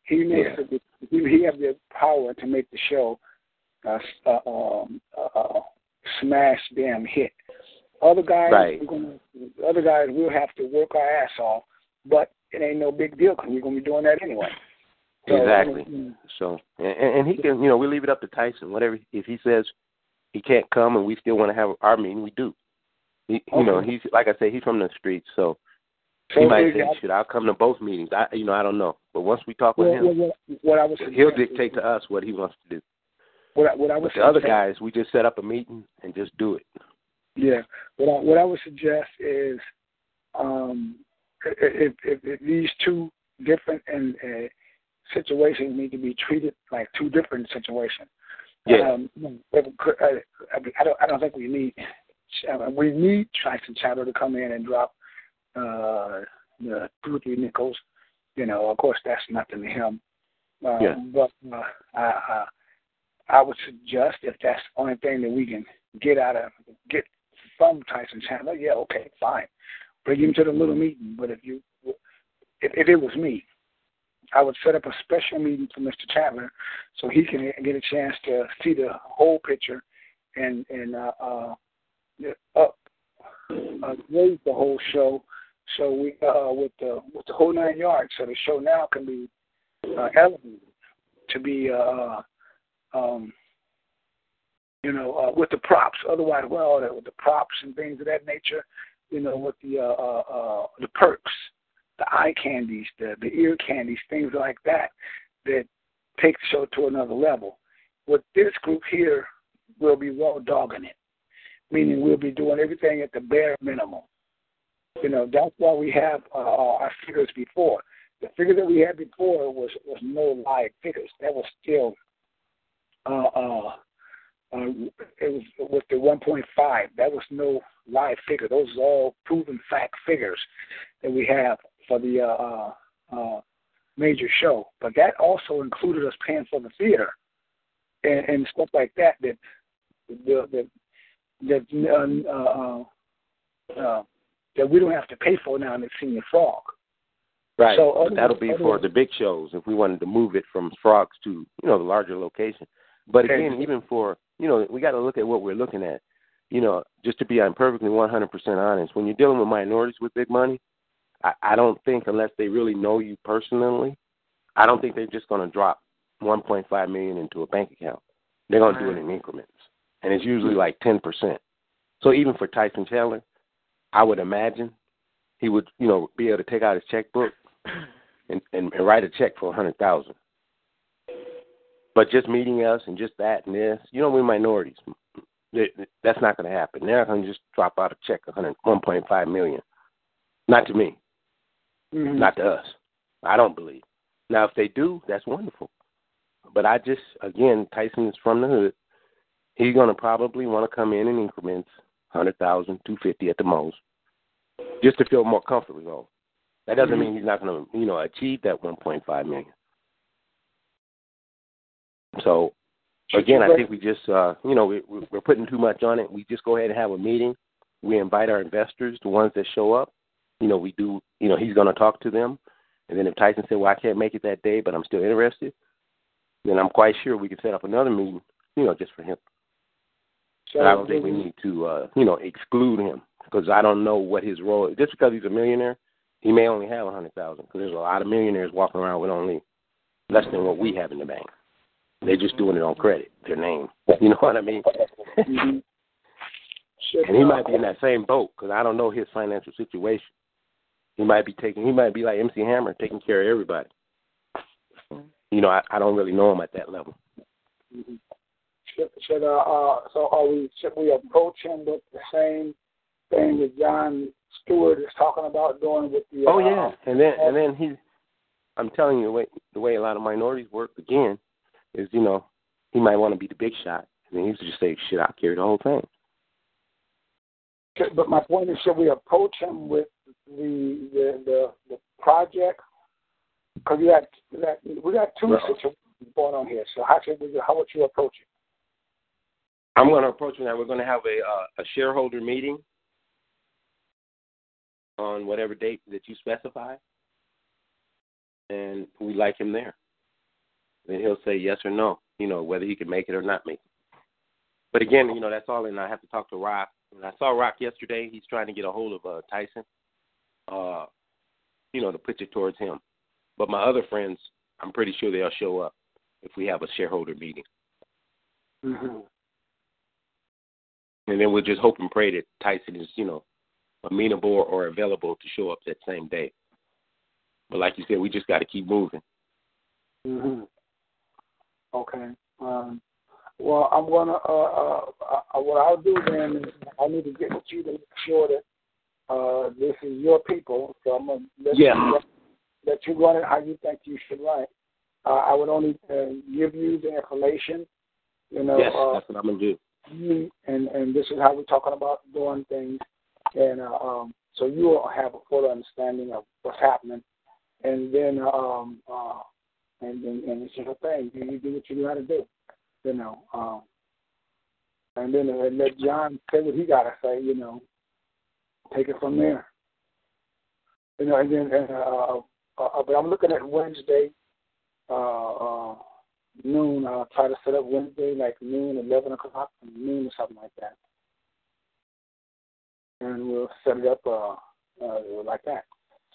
He makes yeah. it, he has the power to make the show uh, uh, um, uh, smash damn hit. Other guys, right. we're gonna, other guys, we'll have to work our ass off, but it ain't no big deal because we're gonna be doing that anyway. So, exactly. I mean, so, and, and he can, you know, we leave it up to Tyson. Whatever, if he says he can't come and we still want to have our meeting, we do. He, okay. You know, he's like I said, he's from the streets, so. He so might say, "Shit, I'll come to both meetings." I, you know, I don't know. But once we talk with well, him, well, well, what I was he'll dictate to us what he wants to do. What I, what I was the other guys, we just set up a meeting and just do it. Yeah. What I, what I would suggest is, um, if, if, if these two different and uh, situations need to be treated like two different situations. Yeah. Um, if, I don't. I don't think we need. We need Tyson Chandler to come in and drop. Uh, the two or three nickels, you know. Of course, that's nothing to him. Uh, yeah. But uh, I, I, I would suggest if that's the only thing that we can get out of get from Tyson Chandler, yeah, okay, fine. Bring him to the little meeting. But if you, if, if it was me, I would set up a special meeting for Mister Chandler so he can get a chance to see the whole picture and and uh, uh, up uh, raise the whole show. So we uh, with the with the whole nine yards, so the show now can be uh, elevated to be, uh, um, you know, uh, with the props. Otherwise, well, with the props and things of that nature, you know, with the uh, uh, uh, the perks, the eye candies, the the ear candies, things like that, that take the show to another level. With this group here, we'll be raw dogging it, meaning we'll be doing everything at the bare minimum. You know, that's why we have uh, our figures before. The figure that we had before was, was no live figures. That was still, uh, uh, uh, it was with the one point five. That was no live figure. Those are all proven fact figures that we have for the uh, uh, major show, but that also included us paying for the theater and, and stuff like that. That the that that, uh, uh, uh, that we don't have to pay for now in the Senior Frog. Right, so other, that'll be other, for the big shows if we wanted to move it from Frogs to, you know, the larger location. But okay. Again, even for, you know, we got to look at what we're looking at. You know, just to be I'm perfectly one hundred percent honest, when you're dealing with minorities with big money, I, I don't think, unless they really know you personally, I don't think they're just going to drop one point five million dollars into a bank account. They're going to do it in increments, and it's usually like ten percent. So even for Tyson Chandler, I would imagine he would, you know, be able to take out his checkbook and, and, and write a check for one hundred thousand dollars. But just meeting us and just that and this, you know, we're minorities. That's not going to happen. They're not going to just drop out a check of one point five million dollars. Not to me. Mm-hmm. Not to us. I don't believe. Now, if they do, that's wonderful. But I just, again, Tyson is from the hood. He's going to probably want to come in in increments, one hundred thousand dollars, two hundred fifty thousand dollars at the most, just to feel more comfortable, though. That doesn't mm-hmm. mean he's not going to, you know, achieve that one point five million dollars. So, again, I think we just, uh, you know, we, we're putting too much on it. We just go ahead and have a meeting. We invite our investors, the ones that show up. You know, we do, you know, he's going to talk to them. And then if Tyson said, well, I can't make it that day, but I'm still interested, then I'm quite sure we can set up another meeting, you know, just for him. So, and I don't think we need to, uh, you know, exclude him, because I don't know what his role is. Just because he's a millionaire, he may only have one hundred thousand dollars, because there's a lot of millionaires walking around with only less than what we have in the bank. They're just doing it on credit, their name. You know what I mean? Mm-hmm. And he might be in that same boat, because I don't know his financial situation. He might be taking, he might be like M C Hammer, taking care of everybody. You know, I, I don't really know him at that level. Mm-hmm. Should, should uh, uh, so are we? Should we approach him with the same thing that John Stewart is talking about doing with the? Oh uh, yeah, and then and then he, I'm telling you, the way, the way a lot of minorities work again is, you know, he might want to be the big shot, and then he used to just say, "Shit, I'll carry the whole thing." But my point is, should we approach him with the the the, the project? Because we got, we got we got two well, situations going on here. So how should we? How would you approach it? I'm going to approach it now. We're going to have a uh, a shareholder meeting on whatever date that you specify, and we like him there. Then he'll say yes or no, you know, whether he can make it or not make it. But again, you know, that's all, and I have to talk to Rock. And I saw Rock yesterday. He's trying to get a hold of uh, Tyson, uh, you know, to pitch it towards him. But my other friends, I'm pretty sure they'll show up if we have a shareholder meeting. Mm-hmm. And then we'll just hope and pray that Tyson is, you know, amenable or available to show up that same day. But like you said, we just got to keep moving. Mm-hmm. Okay. Um, well, I'm going to, uh, uh, what I'll do then is I need to get with you to make sure that uh, this is your people. So I'm going to let, yeah. you, let, let you run it how you think you should run it. Uh, I would only uh, give you the information. You know, yes, uh, that's what I'm going to do. You, and, and this is how we're talking about doing things, and uh, um, so you will have a full understanding of what's happening, and then um, uh, and, and and it's just a thing. You do what you know how to do, you know, um, and then uh, let John say what he got to say, you know, take it from there, you know, and then and, uh, uh, but I'm looking at Wednesday. Uh, uh, Noon, I'll try to set up Wednesday, like noon, eleven o'clock, noon or something like that. And we'll set it up uh, uh, like that.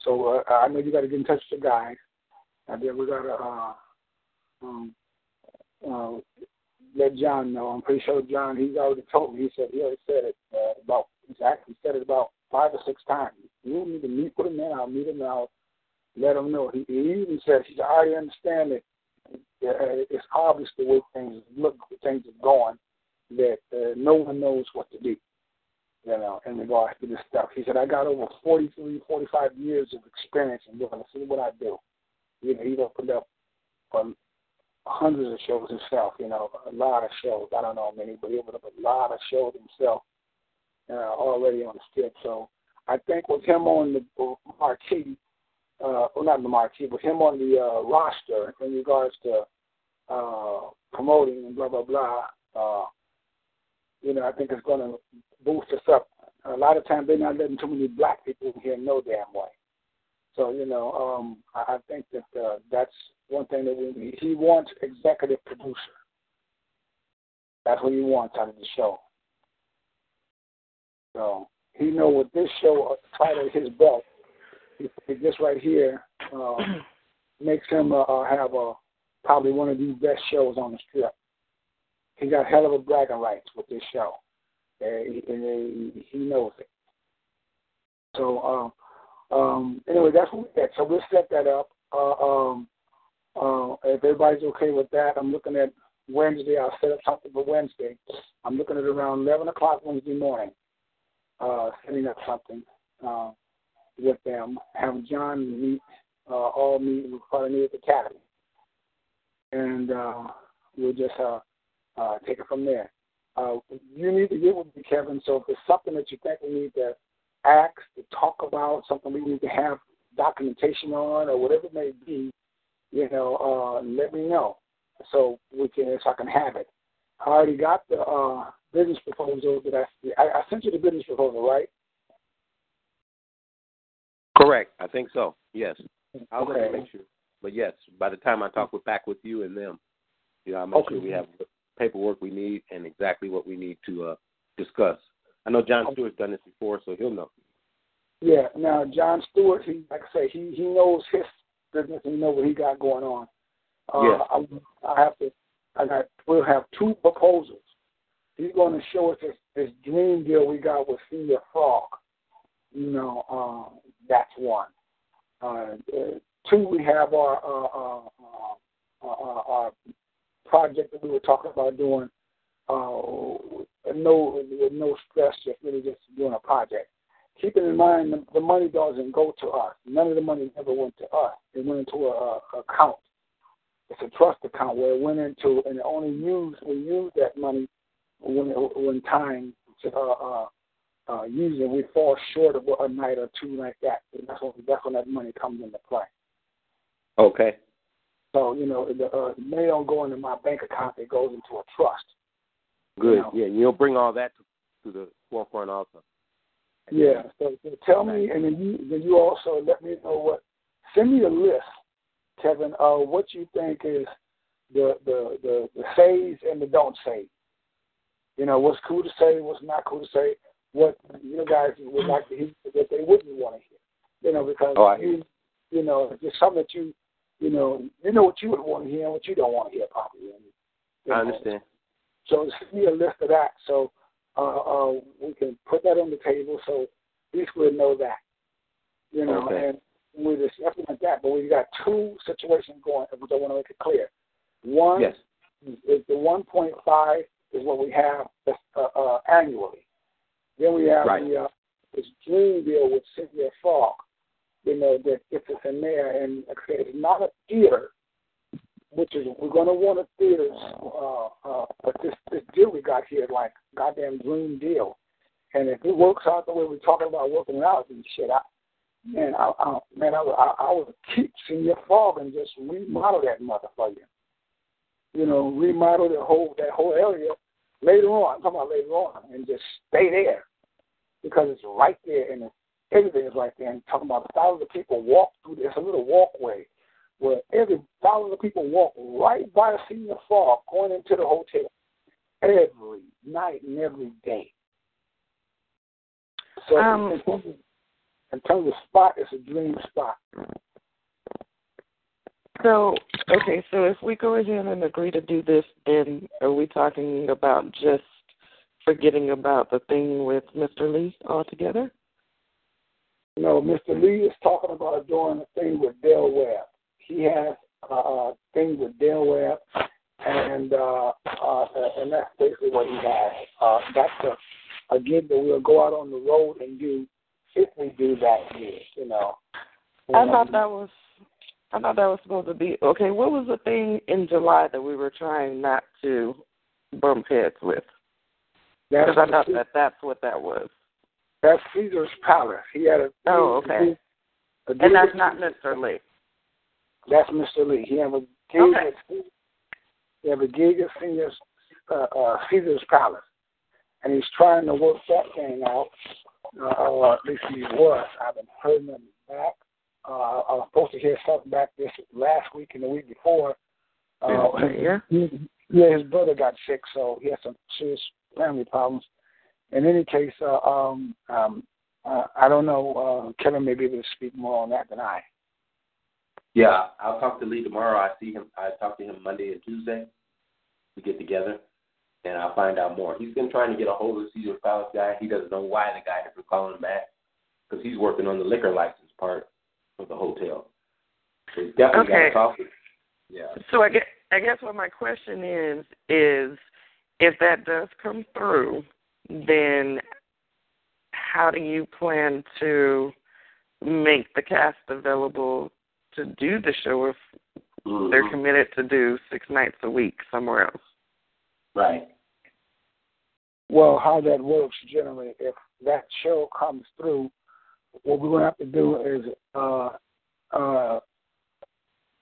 So uh, I know you got to get in touch with the guys. And then we got to uh, um, uh, let John know. I'm pretty sure John, he's already told me. He said he already said it uh, about, he's actually said it about five or six times. You don't need to meet with him, man. I'll meet him and I'll let him know. He, he even said, he said, I already understand it. It's obvious the way things look, things are going, that uh, no one knows what to do, you know, in regards to this stuff. He said, I got over forty-three, forty-five years of experience in doing this. This is what I do. You know, he's opened up um, hundreds of shows himself, you know, a lot of shows. I don't know how many, but he opened up a lot of shows himself uh, already on the strip. So I think with him on the marquee, uh, well, not Lamarche, but him on the uh, roster in regards to uh, promoting and blah, blah, blah, uh, you know, I think it's going to boost us up. A lot of times they're not letting too many black people here no damn way. So, you know, um, I, I think that uh, that's one thing that we need. He wants executive producer. That's what he wants out of the show. So he know with this show title his belt, this right here uh, makes him uh, have a, probably one of the best shows on the strip. He got hell of a bragging rights with this show, and, and he knows it. So um, um, anyway, that's what we got. So we'll set that up. Uh, um, uh, if everybody's okay with that, I'm looking at Wednesday. I'll set up something for Wednesday. I'm looking at around eleven o'clock Wednesday morning. Uh, setting up something uh, with them, have John meet, uh, all meet with Carnegie Academy. And uh, we'll just uh, uh, take it from there. Uh, you need to get with me, Kevin, so if there's something that you think we need to ask, to talk about, something we need to have documentation on or whatever it may be, you know, uh, let me know so we can, so I can have it. I already got the... Uh, business proposal that I, I sent you the business proposal, right? Correct. I think so. Yes. I'll okay. let you make sure. But yes, by the time I talk with back with you and them, you know, I'll make okay. sure we have the paperwork we need and exactly what we need to uh, discuss. I know John Stewart's done this before, so he'll know. Yeah. Now, John Stewart, he like I say, he, he knows his business and he knows what he got going on. Uh, yes. I, I have to. I got. We'll have two proposals. He's going to show us this, this dream deal we got with Señor Frog. You know, um, that's one. Uh, two, we have our, uh, uh, uh, uh, our project that we were talking about doing uh, no, with no stress, just really just doing a project. Keeping in mind the, the money doesn't go to us. None of the money ever went to us. It went into an account. It's a trust account where it went into, and only used, we used that money When, when time to uh, uh, uh, usually we fall short of a night or two like that. And that's when, that's when that money comes into play. Okay. So, you know, the, uh, they don't go into my bank account. It goes into a trust. Good. You know? Yeah, you'll bring all that to, to the forefront also. And yeah. So, so tell me, and then you, then you also let me know what, send me a list, Kevin, of uh, what you think is the, the, the, the says and the don't says. You know, what's cool to say, what's not cool to say, what you guys would like to hear, what they wouldn't want to hear. You know, because, oh, you, you know, there's something that you, you know, you know what you would want to hear and what you don't want to hear probably. And, you I know, understand. So send me a list of that so uh, uh, we can put that on the table so at least we'll know that. You know, okay. And we're just nothing like that. But we've got two situations going, which I want to make it clear. One yes. is the one point five is what we have uh, uh, annually. Then we have right. the, uh, this dream deal with Señor Frog, you know, that gets us in there. And it's not a theater, which is, we're going to want a theater, uh, uh, but this, this deal we got here, like, goddamn dream deal. And if it works out the way we're talking about working out and shit, I, man, I, I, man, I, I, I would keep Señor Frog and just remodel that motherfucker. You know, remodel the whole, that whole area later on. I'm talking about later on and just stay there because it's right there and everything is right there. And talking about thousands of people walk through this, a little walkway where every thousand of people walk right by a Señor Frog going into the hotel every night and every day. So um, in, terms of, in terms of spot, it's a dream spot. So, okay, so if we go ahead and agree to do this, then are we talking about just forgetting about the thing with Mister Lee altogether? No, Mister Lee is talking about doing a thing with Del Webb. He has a, a thing with Del Webb, and uh, uh, and that's basically what he has. Uh, that's a, a gig that we'll go out on the road and do if we do that gig, you know. I thought that was... I thought that was supposed to be, okay, what was the thing in July that we were trying not to bump heads with? Because I thought that that's what that was. That's Caesar's Palace. He had a. Oh, okay. And that's not Mister Lee. That's Mister Lee. He have a gig okay. at he have a gig at Caesar's, uh, uh, Caesar's Palace, and he's trying to work that thing out. Uh, or at least he was. I've been hearing him back. Uh, I was supposed to hear something back this last week and the week before. Uh, yeah. Yeah, his brother got sick, so he had some serious family problems. In any case, uh, um, um, uh, I don't know. Uh, Kevin may be able to speak more on that than I. Yeah, I'll talk to Lee tomorrow. I see him. I talk to him Monday and Tuesday. We get together, and I'll find out more. He's been trying to get a hold of the Caesar Palace guy. He doesn't know why the guy hasn't called him back because he's working on the liquor license part of the hotel. So he's definitely okay. got to talk to him. Yeah. So I guess, I guess what my question is, is if that does come through, then how do you plan to make the cast available to do the show if mm-hmm. they're committed to do six nights a week somewhere else? Right. Well, how that works generally, if that show comes through, what we're going to have to do is uh, uh,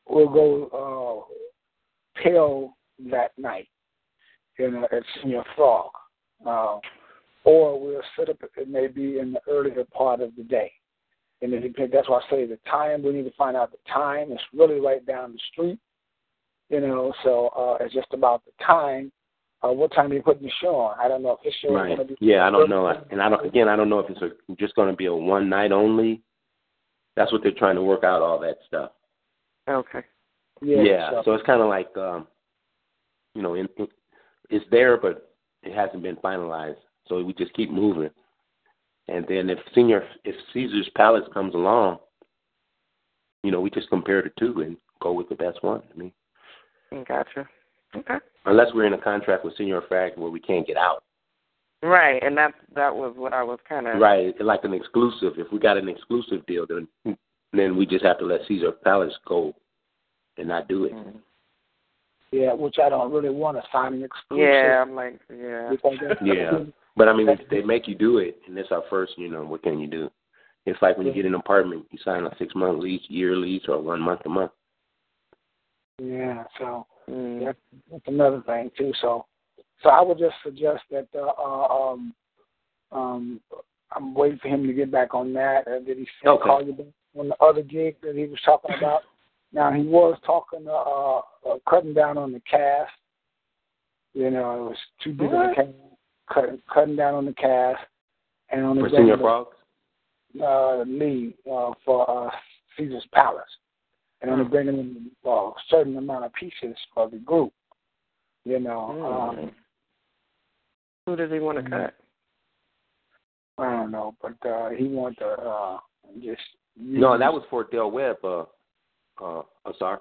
we'll go uh, pill that night in a, at Señor Frog's. Uh, or we'll set up, it may be in the earlier part of the day. And it depends, that's why I say the time, we need to find out the time. It's really right down the street, you know, so uh, it's just about the time. Uh, what time are you putting the show on? I don't know if this show right. is going to be. Yeah, I don't know. And I don't, again, I don't know if it's a, just going to be a one night only. That's what they're trying to work out, all that stuff. Okay. Yeah, yeah so. so it's kind of like, um, you know, in, it's there, but it hasn't been finalized, so we just keep moving. And then if Senior, if Caesar's Palace comes along, you know, we just compare the two and go with the best one. I mean, gotcha. Okay. Unless we're in a contract with Señor Frog's where we can't get out. Right, and that that was what I was kind of right. Like an exclusive. If we got an exclusive deal, then then we just have to let Caesar's Palace go and not do it. Mm-hmm. Yeah, which I don't really want to sign an exclusive. Yeah, I'm like, yeah. Yeah, but I mean, they make you do it, and it's our first, you know, what can you do? It's like when you get an apartment, you sign a six-month lease, year lease, or one month a month. Yeah, so mm. that's, that's another thing, too. So so I would just suggest that uh, um, um, I'm waiting for him to get back on that. Uh, did he still okay. call you back on the other gig that he was talking about? Now, he was talking, uh, uh, cutting down on the cast. You know, it was too big what? of a cast. Cutting, cutting down on the cast. And on the for Señor Frog's? Uh, lead uh, for uh, Caesar's Palace. And mm. only bringing in uh, a certain amount of pieces for the group. You know. Mm. Um, Who does he want to cut? I don't know, but uh, he wanted to uh, just... No, that was for Del Webb, uh Uh, I'm sorry.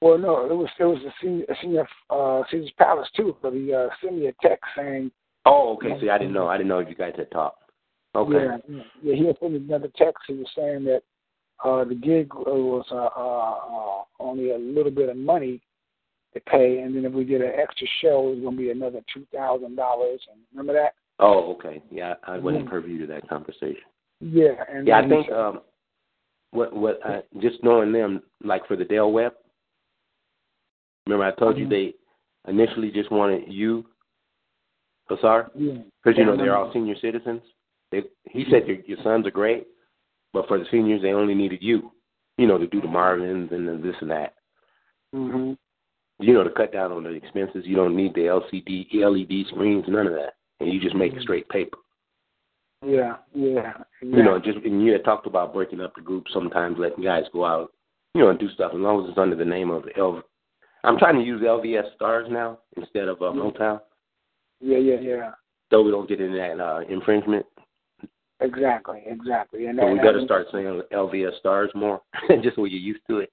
Well, no, it was it was a senior, a senior uh, Caesar's Palace too. But he uh, sent me a text saying. Oh, okay. See, I didn't know. I didn't know if you guys had talked. Okay. Yeah, yeah. He had sent me another text. He was saying that uh, the gig was uh, uh, uh, only a little bit of money to pay, and then if we did an extra show, it was going to be another two thousand dollars. And remember that? Oh, okay. Yeah, I wasn't privy to that conversation. Yeah, and yeah, I think. Said, um, What what I, just knowing them, like for the Del Webb, remember I told mm-hmm. you they initially just wanted you, Hasar? Yeah. Because, you know, they're all senior citizens. They, he said your, your sons are great, but for the seniors, they only needed you, you know, to do the Marvins and the this and that. Mm-hmm. You know, to cut down on the expenses, you don't need the L C D, L E D screens, none of that. And you just make mm-hmm. straight paper. Yeah, yeah. You know, just and you had talked about breaking up the group sometimes, letting guys go out, you know, and do stuff as long as it's under the name of L. I'm trying to use L V S Stars now instead of uh, Motown. Yeah, yeah, yeah. So we don't get into that uh, infringement. Exactly, exactly. And, that, and we got to start saying L V S Stars more, just so you're used to it.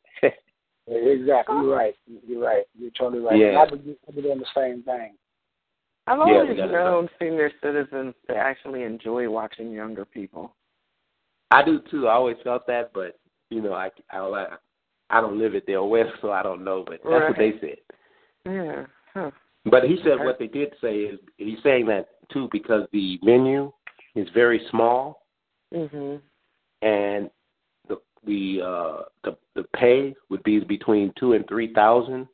Exactly, you're right. You're right. You're totally right. Yeah. I've been doing the same thing. I've always yeah, known senior citizens to actually enjoy watching younger people. I do, too. I always felt that, but, you know, I, I, I don't live at their west, so I don't know, but that's right. what they said. Yeah. Huh. But he said okay. what they did say is, he's saying that, too, because the venue is very small, mm-hmm. and the, the the uh, the the pay would be between two and three thousand.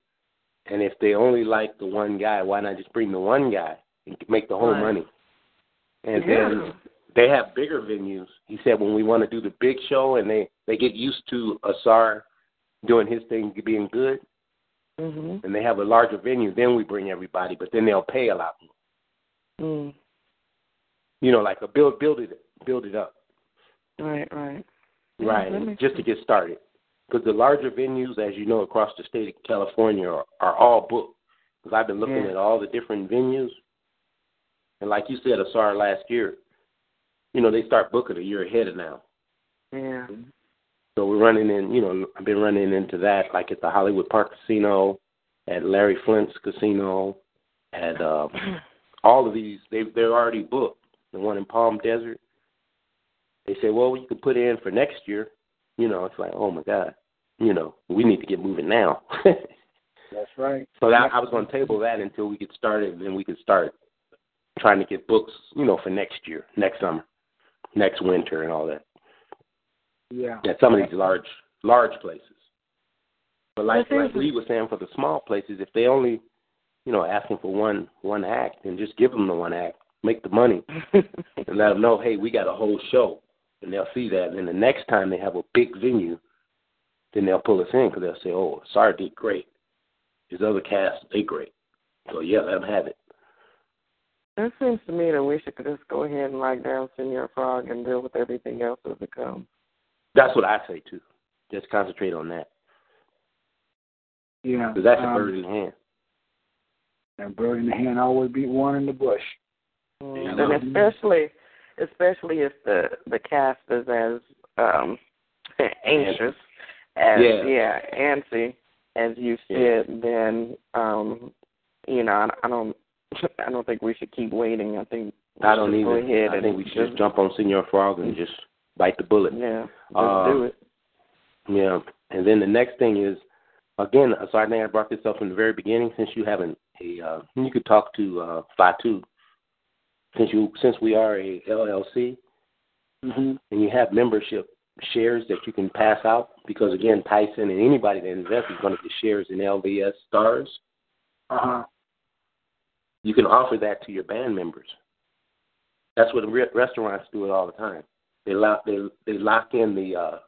And if they only like the one guy, why not just bring the one guy and make the whole right. money? And yeah. then they have bigger venues. He said when we want to do the big show and they, they get used to Asar doing his thing being good, mm-hmm. and they have a larger venue, then we bring everybody, but then they'll pay a lot more. Mm. You know, like a build build it build it up. Right, right. Right, yeah, just sense. to get started. Because the larger venues, as you know, across the state of California are, are all booked. Because I've been looking yeah. at all the different venues. And like you said, Asar last year, you know, they start booking a year ahead of now. Yeah. So we're running in, you know, I've been running into that, like at the Hollywood Park Casino, at Larry Flint's Casino, at uh, all of these. They've, they're already booked. The one in Palm Desert. They say, well, you can put it in for next year. You know, it's like, oh, my God, you know, we need to get moving now. That's right. So that, I was going to table that until we get started, and then we could start trying to get books, you know, for next year, next summer, next winter and all that. Yeah. Yeah, some of these large, large places. But like, like Lee was saying, for the small places, if they only, you know, asking for one one act, then just give them the one act, make the money, and let them know, hey, we got a whole show. And they'll see that. And then the next time they have a big venue, then they'll pull us in because they'll say, oh, Sar did great. His other cast, they great. So, yeah, let them have it. It seems to me that we should just go ahead and lock down Señor Frog and deal with everything else as it comes. That's what I say, too. Just concentrate on that. Yeah. Because that's um, a bird in the hand. That bird in the hand always beat one in the bush. Mm. And especially... Especially if the, the cast is as um, anxious, as yeah. yeah, antsy as you said, yeah. then um, you know I, I don't I don't think we should keep waiting. I think we I don't should either. Go ahead I and think we should just jump on Señor Frog and just bite the bullet. Yeah, just uh, do it. Yeah, and then the next thing is again. Sorry, I brought this up from the very beginning. Since you haven't a, uh, you could talk to uh, Fatu. Since you, since we are a L L C, mm-hmm. and you have membership shares that you can pass out, because again, Tyson and anybody that invests is going to get shares in L V S Stars. Uh-huh. You can offer that to your band members. That's what re- restaurants do it all the time. They lock they they lock in the uh,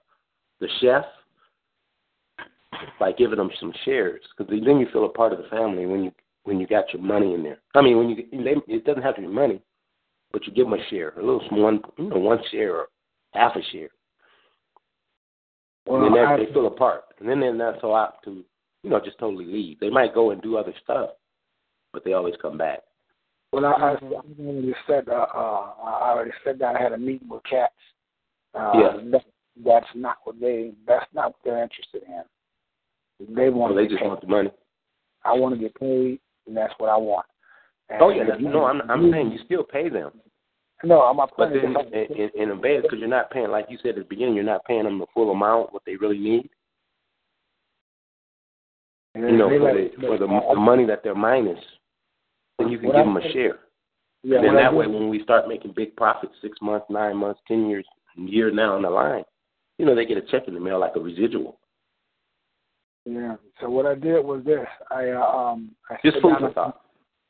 the chef by giving them some shares, because then you feel a part of the family when you when you got your money in there. I mean, when you they, it doesn't have to be money. But you give them a share, a little one, you know, one share or half a share. Well, and then they, they feel apart. And then they're not so apt to, you know, just totally leave. They might go and do other stuff, but they always come back. Well, I, I, I already said uh, uh, I already said that I had a meeting with cats. Uh, yeah. That, that's not what they. That's not what they're interested in. They want. Well, they just paid. Want the money. I want to get paid, and that's what I want. And oh yeah, no, I'm I'm saying you still pay them. No, I'm not. But then in, in advance, because you're not paying, like you said at the beginning, you're not paying them the full amount what they really need. You know, for the for the money that they're minus, then you can give them a share. And then that way, when we start making big profits, six months, nine months, ten years, year now on the line, you know, they get a check in the mail like a residual. Yeah. So what I did was this: I uh, um I just food for thought.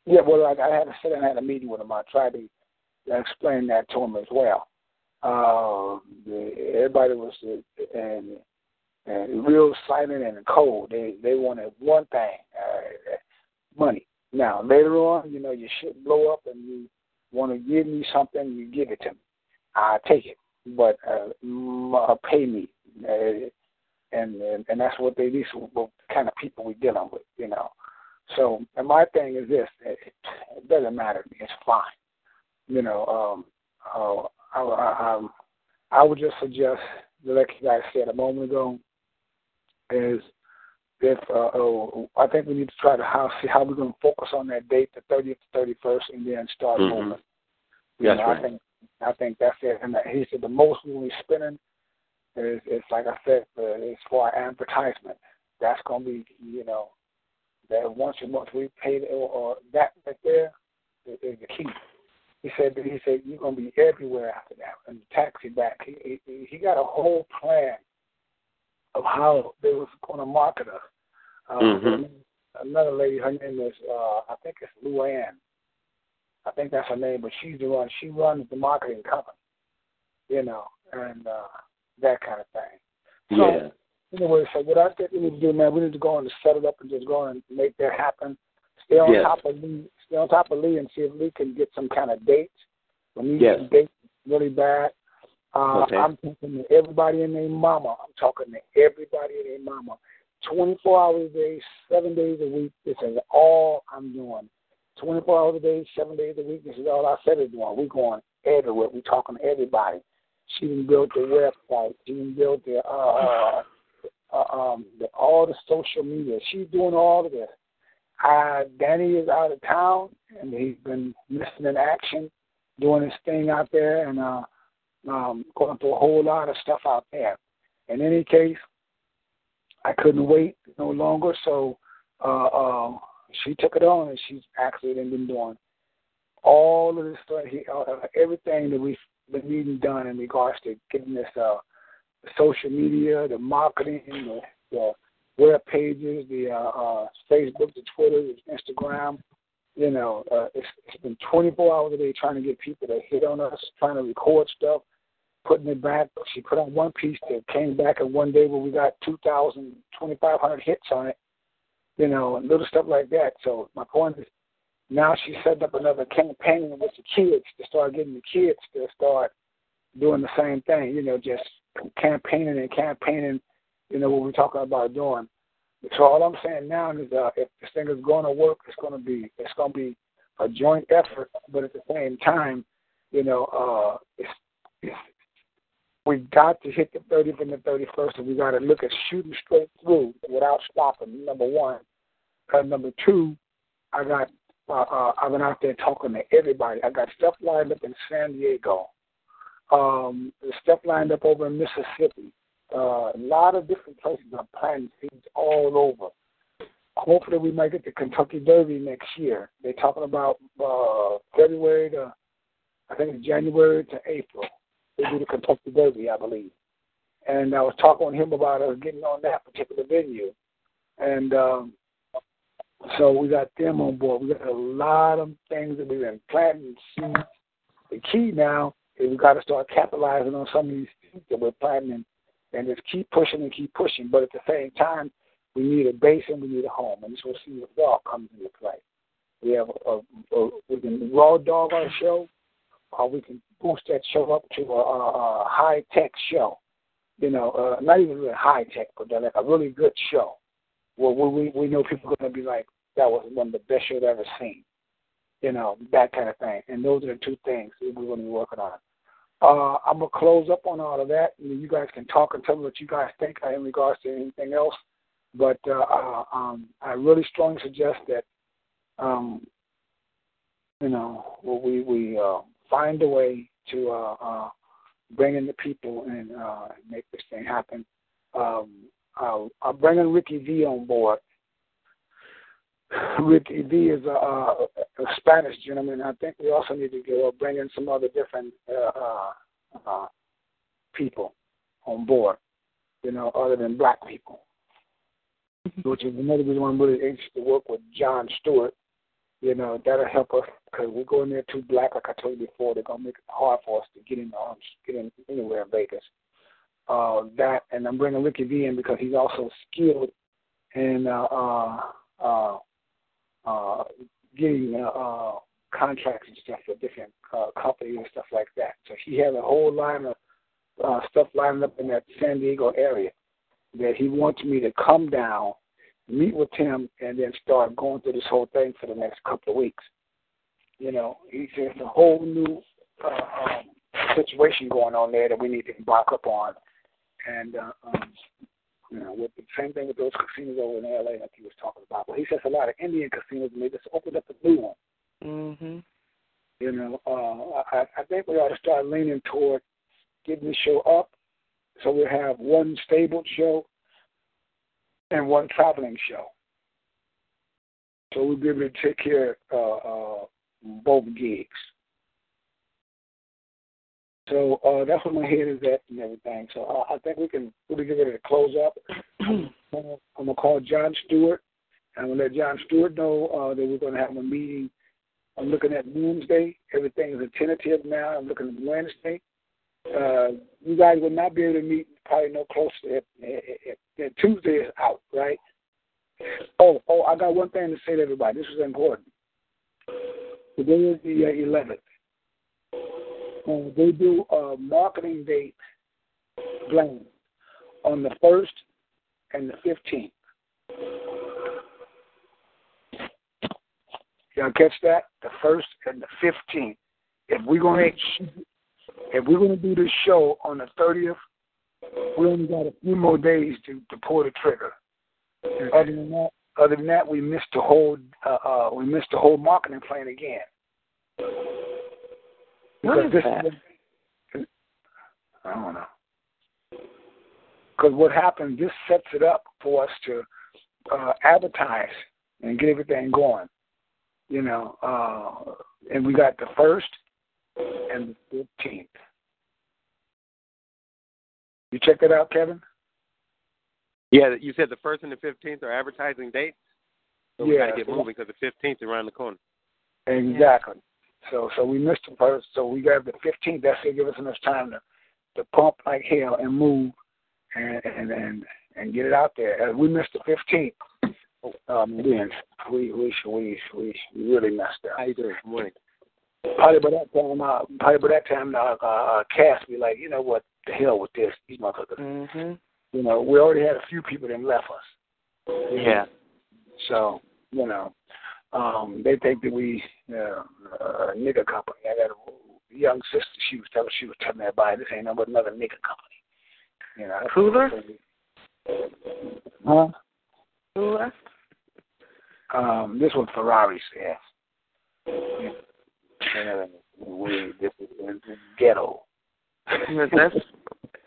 Yeah, well, like I had to sit and I had a meeting with him. I tried to explain that to him as well. Uh, everybody was and, and real silent and cold. They they wanted one thing, uh, money. Now, later on, you know, your shit blow up and you want to give me something, you give it to me. I take it, but uh, pay me. Uh, and, and, and that's what they, these what kind of people we're dealing with, you know. So, and my thing is this, it, it doesn't matter to me, it's fine. You know, um, uh, I, I, I, I would just suggest, like you guys said a moment ago, is if, uh, oh, I think we need to try to how, see how we're going to focus on that date, the thirtieth to thirty-first, and then start mm-hmm. moving. You that's know, right. I think, I think that's it. And he said the most we'll be spending is, it's like I said, it's for advertisement. That's going to be, you know, that once a month we paid or, or that right there is the key. He said he said you're gonna be everywhere after that. And the taxi back. He, he he got a whole plan of how they was going to market us. Um, mm-hmm. Another lady, her name is, uh, I think it's Luann. I think that's her name, but she's the one. She runs the marketing company, you know, and uh, that kind of thing. So, yeah. Anyway, so what I think we need to do, man, we need to go on and set it up and just go on and make that happen. Stay on yes. top of Lee. Stay on top of Lee and see if Lee can get some kind of dates. We need yes. some dates really bad. Uh, okay. I'm talking to everybody and their mama. I'm talking to everybody and their mama. twenty-four hours a day, seven days a week. This is all I'm doing. twenty-four hours a day, seven days a week. This is all I said is doing. We're going everywhere. We're talking to everybody. She didn't build the website. She didn't build the, uh, uh, um, the, all the social media. She's doing all of this. Uh, Danny is out of town, and he's been missing in action, doing his thing out there, and uh, um, going through a whole lot of stuff out there. In any case, I couldn't wait no longer, so uh, uh, she took it on, and she's actually been doing all of this stuff, uh, everything that we've been needing done in regards to getting this uh, social media, the marketing, the, the web pages, the uh, uh, Facebook, the Twitter, the Instagram. You know, uh, it's, it's been twenty-four hours a day trying to get people to hit on us, trying to record stuff, putting it back. She put on one piece that came back in one day where we got two thousand, twenty-five hundred hits on it, you know, and little stuff like that. So my point is now she set up another campaign with the kids to start getting the kids to start doing the same thing, you know, just campaigning and campaigning, you know, what we're talking about doing. So all I'm saying now is uh, if this thing is going to work, it's going to be it's going to be a joint effort. But at the same time, you know, uh, it's, it's, we've got to hit the thirtieth and the thirty-first, and we got to look at shooting straight through without stopping. Number one, and number two, I got uh, uh, I've been out there talking to everybody. I got stuff lined up in San Diego, um, stuff lined up over in Mississippi. Uh, a lot of different places are planting seeds all over. Hopefully we might get the Kentucky Derby next year. They're talking about uh, February to, I think January to April. They do the Kentucky Derby, I believe. And I was talking to him about us getting on that particular venue. And um, so we got them on board. We got a lot of things that we've been planting seeds. The key now is we've got to start capitalizing on some of these seeds that we're planting and just keep pushing and keep pushing. But at the same time, we need a base and we need a home. And this will see if Raw comes into play. We have a, a, a we can raw dog our show, or we can boost that show up to a, a, a high-tech show. You know, uh, not even really high-tech, but like a really good show where we, we know people are going to be like, that was one of the best shows I've ever seen. You know, that kind of thing. And those are the two things that we're going to be working on. Uh, I'm going to close up on all of that. I mean, you guys can talk and tell me what you guys think in regards to anything else. But uh, uh, um, I really strongly suggest that, um, you know, we, we uh, find a way to uh, uh, bring in the people and uh, make this thing happen. Um, I'll, I'll bring in Ricky V on board. Ricky V is a, a, a Spanish gentleman. I think we also need to get, uh, bring in some other different uh, uh, people on board, you know, other than black people, which is another reason why I'm really anxious to work with John Stewart. You know, that'll help us because we're going there too black, like I told you before. They're going to make it hard for us to get in, um, get in anywhere in Vegas. Uh, that, and I'm bringing Ricky V in because he's also skilled in uh, uh, uh, Uh, getting uh, uh, contracts and stuff for different uh, companies and stuff like that. So he has a whole line of uh, stuff lined up in that San Diego area that he wants me to come down, meet with him, and then start going through this whole thing for the next couple of weeks. You know, he says a whole new uh, um, situation going on there that we need to embark upon. And uh, um, you know, with the same thing with those casinos over in L A like he was talking about. Well, he says a lot of Indian casinos, and they just opened up a new one. Mm-hmm. You know, uh, I, I think we ought to start leaning toward getting the show up so we'll have one stable show and one traveling show. So we'll be able to take care of uh, uh, both gigs. So uh, that's where my head is at and everything. So uh, I think we can really get ready to close up. I'm going to call John Stewart, and I'm going to let John Stewart know uh, that we're going to have a meeting. I'm looking at Wednesday. Everything is tentative now. I'm looking at Wednesday. Uh, you guys will not be able to meet probably no closer. At Tuesday is out, right? Oh, oh, I got one thing to say to everybody. This is important. Today is the uh, eleventh. Uh, they do a marketing date blank on the first and the fifteenth. Y'all catch that? The first and the fifteenth. If we're going to if we're going to do this show on the thirtieth, we only got a few more days to, to pull the trigger. And other than that, other than that, we missed the whole uh, uh, we missed the whole marketing plan again. What is that? I don't know. Because what happens, this sets it up for us to uh, advertise and get everything going. You know, uh, and we got the first and the fifteenth. You check that out, Kevin? Yeah, you said the first and the fifteenth are advertising dates. So we yeah, got to get moving because the fifteenth is around the corner. Exactly. Yeah. So so we missed the first, so we got the fifteenth. That's going to give us enough time to, to pump like hell and move and and, and, and get it out there. As we missed the fifteenth, um, then we we, we we we really messed up. How you doing? Good morning. Probably by that time, uh, probably by that time, uh, uh, Cass be like, you know what, the hell with this, these motherfuckers. Mm-hmm. You know, we already had a few people that left us. Yeah. So, you know. Um, they think that we uh, uh, nigger company. I got a young sister. She was telling she was telling everybody this ain't no but another nigger company. You know, Cooler? Huh? Cooler? Um, this was Ferrari's. Yeah. yeah. We this is, this is ghetto. that's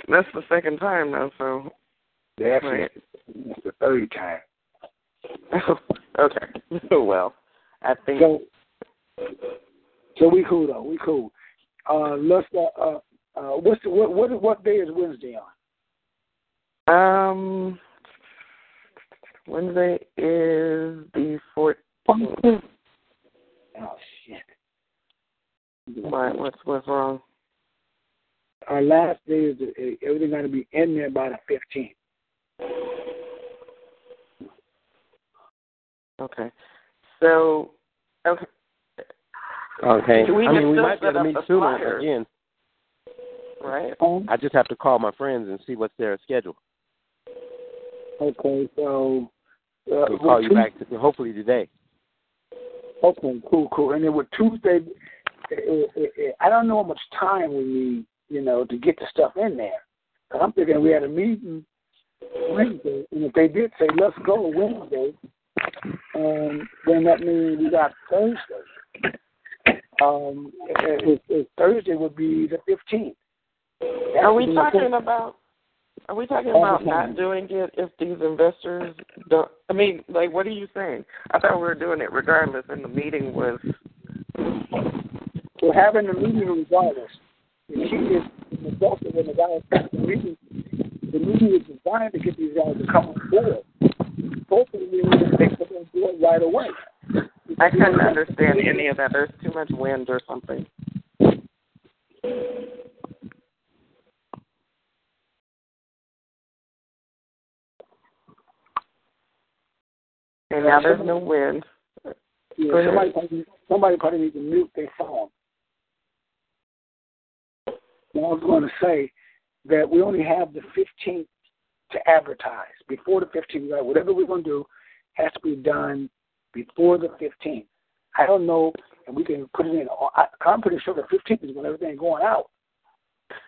that's the second time now. So. That's right. It's the third time. Okay. Well, I think so. So we cool though. We cool. Uh, let's. Uh, uh, uh, what's the, what what what day is Wednesday on? Um, Wednesday is the fourteenth. Oh shit! What what's what's wrong? Our last day is the, everything got to be in there by the fifteenth. Okay. So, okay. Okay. We I mean, we might be able to meet sooner again. Right? Um, I just have to call my friends and see what's their schedule. Okay, so. Uh, we'll call you Tuesday, back to, hopefully today. Okay, cool, cool. And then with Tuesday, it, it, it, it, I don't know how much time we need, you know, to get the stuff in there. Cause I'm thinking we had a meeting Wednesday, and if they did say, let's go Wednesday, and then that means we got Thursday. Um, it, it, it, Thursday would be the fifteenth. That are we talking fifteenth. about? Are we talking about not doing it if these investors don't? I mean, like, what are you saying? I thought we were doing it regardless, and the meeting was. We're having the meeting regardless. The key is the investors and the guys. The meeting, the meeting is designed to get these guys to come forward. Hopefully we can fix it and do it right away. I couldn't understand any of that. There's too much wind or something. And now there's no wind. Yeah, somebody, probably, somebody probably needs to mute their phone. Well, I was going to say that we only have the fifteenth to advertise. Before the fifteenth, whatever we're going to do has to be done before the fifteenth. I don't know if we can put it in. I'm pretty sure the fifteenth is when everything's going out.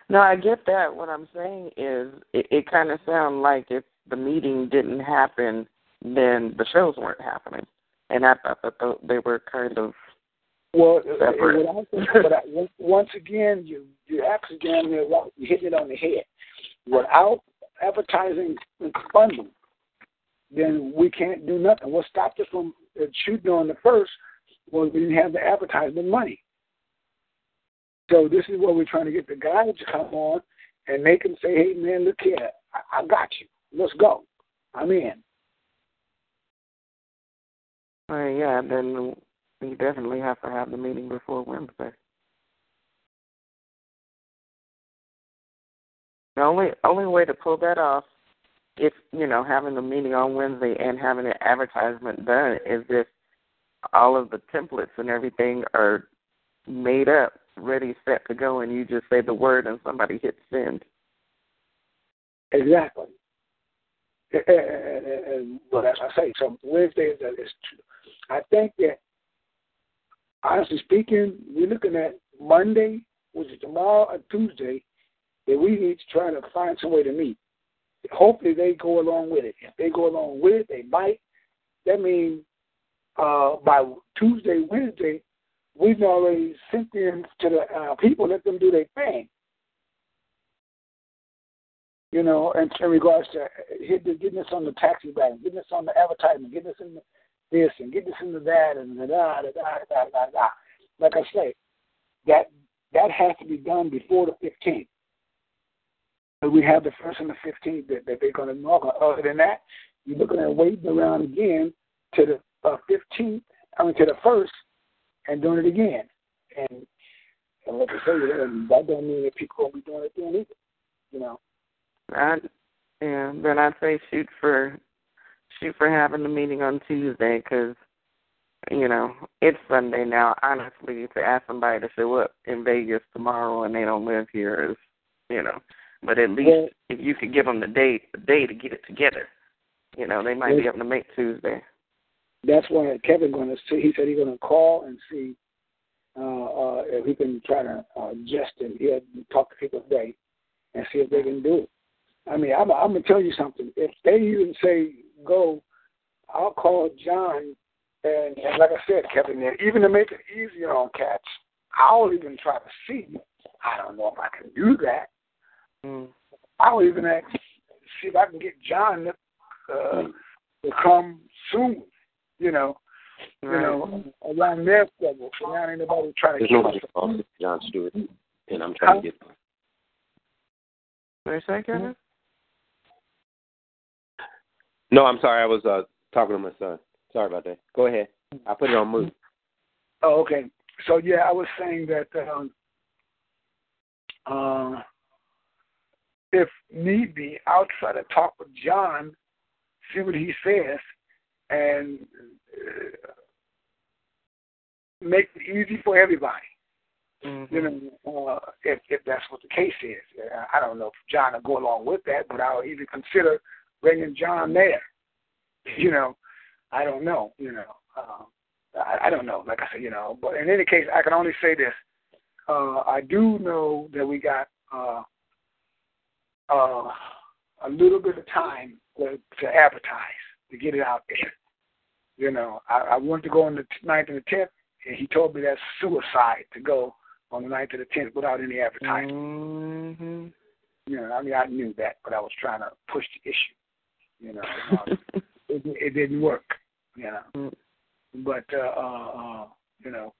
No, I get that. What I'm saying is it, it kind of sounds like if the meeting didn't happen, then the shows weren't happening. And I thought that they were kind of well, separate. What I think, but I, once again, you, you're actually down there, you're hitting it on the head. Without advertising and funding, then we can't do nothing. What stopped us from shooting on the first was we didn't have the advertisement money. So this is what we're trying to get the guys to come on and make them say, hey, man, look here. I, I got you. Let's go. I'm in. Well, yeah, then we definitely have to have the meeting before Wednesday. The only only way to pull that off, if, you know, having a meeting on Wednesday and having an advertisement done, is if all of the templates and everything are made up, ready, set to go, and you just say the word and somebody hits send. Exactly. And, and, and, and but as I say, so Wednesday is, is I think that, honestly speaking, we're looking at Monday, which is tomorrow, or Tuesday, that we need to try to find some way to meet. Hopefully they go along with it. If they go along with it, they might. That means uh, by Tuesday, Wednesday, we've already sent them to the uh, people, let them do their thing. You know, in, in regards to getting us on the taxi bag, getting us on the advertisement, getting us in the this and getting us in the that and da da da da da da. Like I say, that that has to be done before the fifteenth. We have the first and the fifteenth that, that they're going to knock on. Other than that, you're looking at waiting around again to the uh, fifteenth, I mean to the first, and doing it again. And, and like I say, that don't mean that people will be doing it then either, you know. I, yeah, then I'd say shoot for shoot for having the meeting on Tuesday because, you know, it's Sunday now. Honestly, to ask somebody to show up in Vegas tomorrow and they don't live here is, you know. But at least well, if you could give them the day, the day to get it together, you know, they might be able to make Tuesday. That's why Kevin going to see. He said he's going to call and see uh, uh, if he can try to uh, adjust it. He'll talk to people today and see if they can do it. I mean, I'm, I'm going to tell you something. If they even say go, I'll call John. And, and like I said, Kevin, even to make it easier on cats, I'll even try to see. I don't know if I can do that. I will even ask, see if I can get John uh, to come soon, you know, you right. know, around their schedule. So now ain't nobody trying to There's nobody called John Stewart, and I'm trying How? to get him. What did I say, Kevin? No, I'm sorry. I was uh, talking to my son. Sorry about that. Go ahead. I put it on mute. Oh, okay. So, yeah, I was saying that um, uh, if need be, I'll try to talk with John, see what he says, and uh, make it easy for everybody. Mm-hmm. You know, uh, if, if that's what the case is. I don't know if John will go along with that, but I'll even consider bringing John there. You know, I don't know. You know, um, I, I don't know. Like I said, you know, but in any case, I can only say this. Uh, I do know that we got Uh, Uh, a little bit of time to, to advertise, to get it out there. You know, I, I wanted to go on the ninth and the tenth, and he told me that's suicide to go on the ninth and the tenth without any advertising. Mm-hmm. You know, I mean, I knew that, but I was trying to push the issue. You know, um, it, it didn't work, you know. Mm-hmm. But, uh, uh, you know,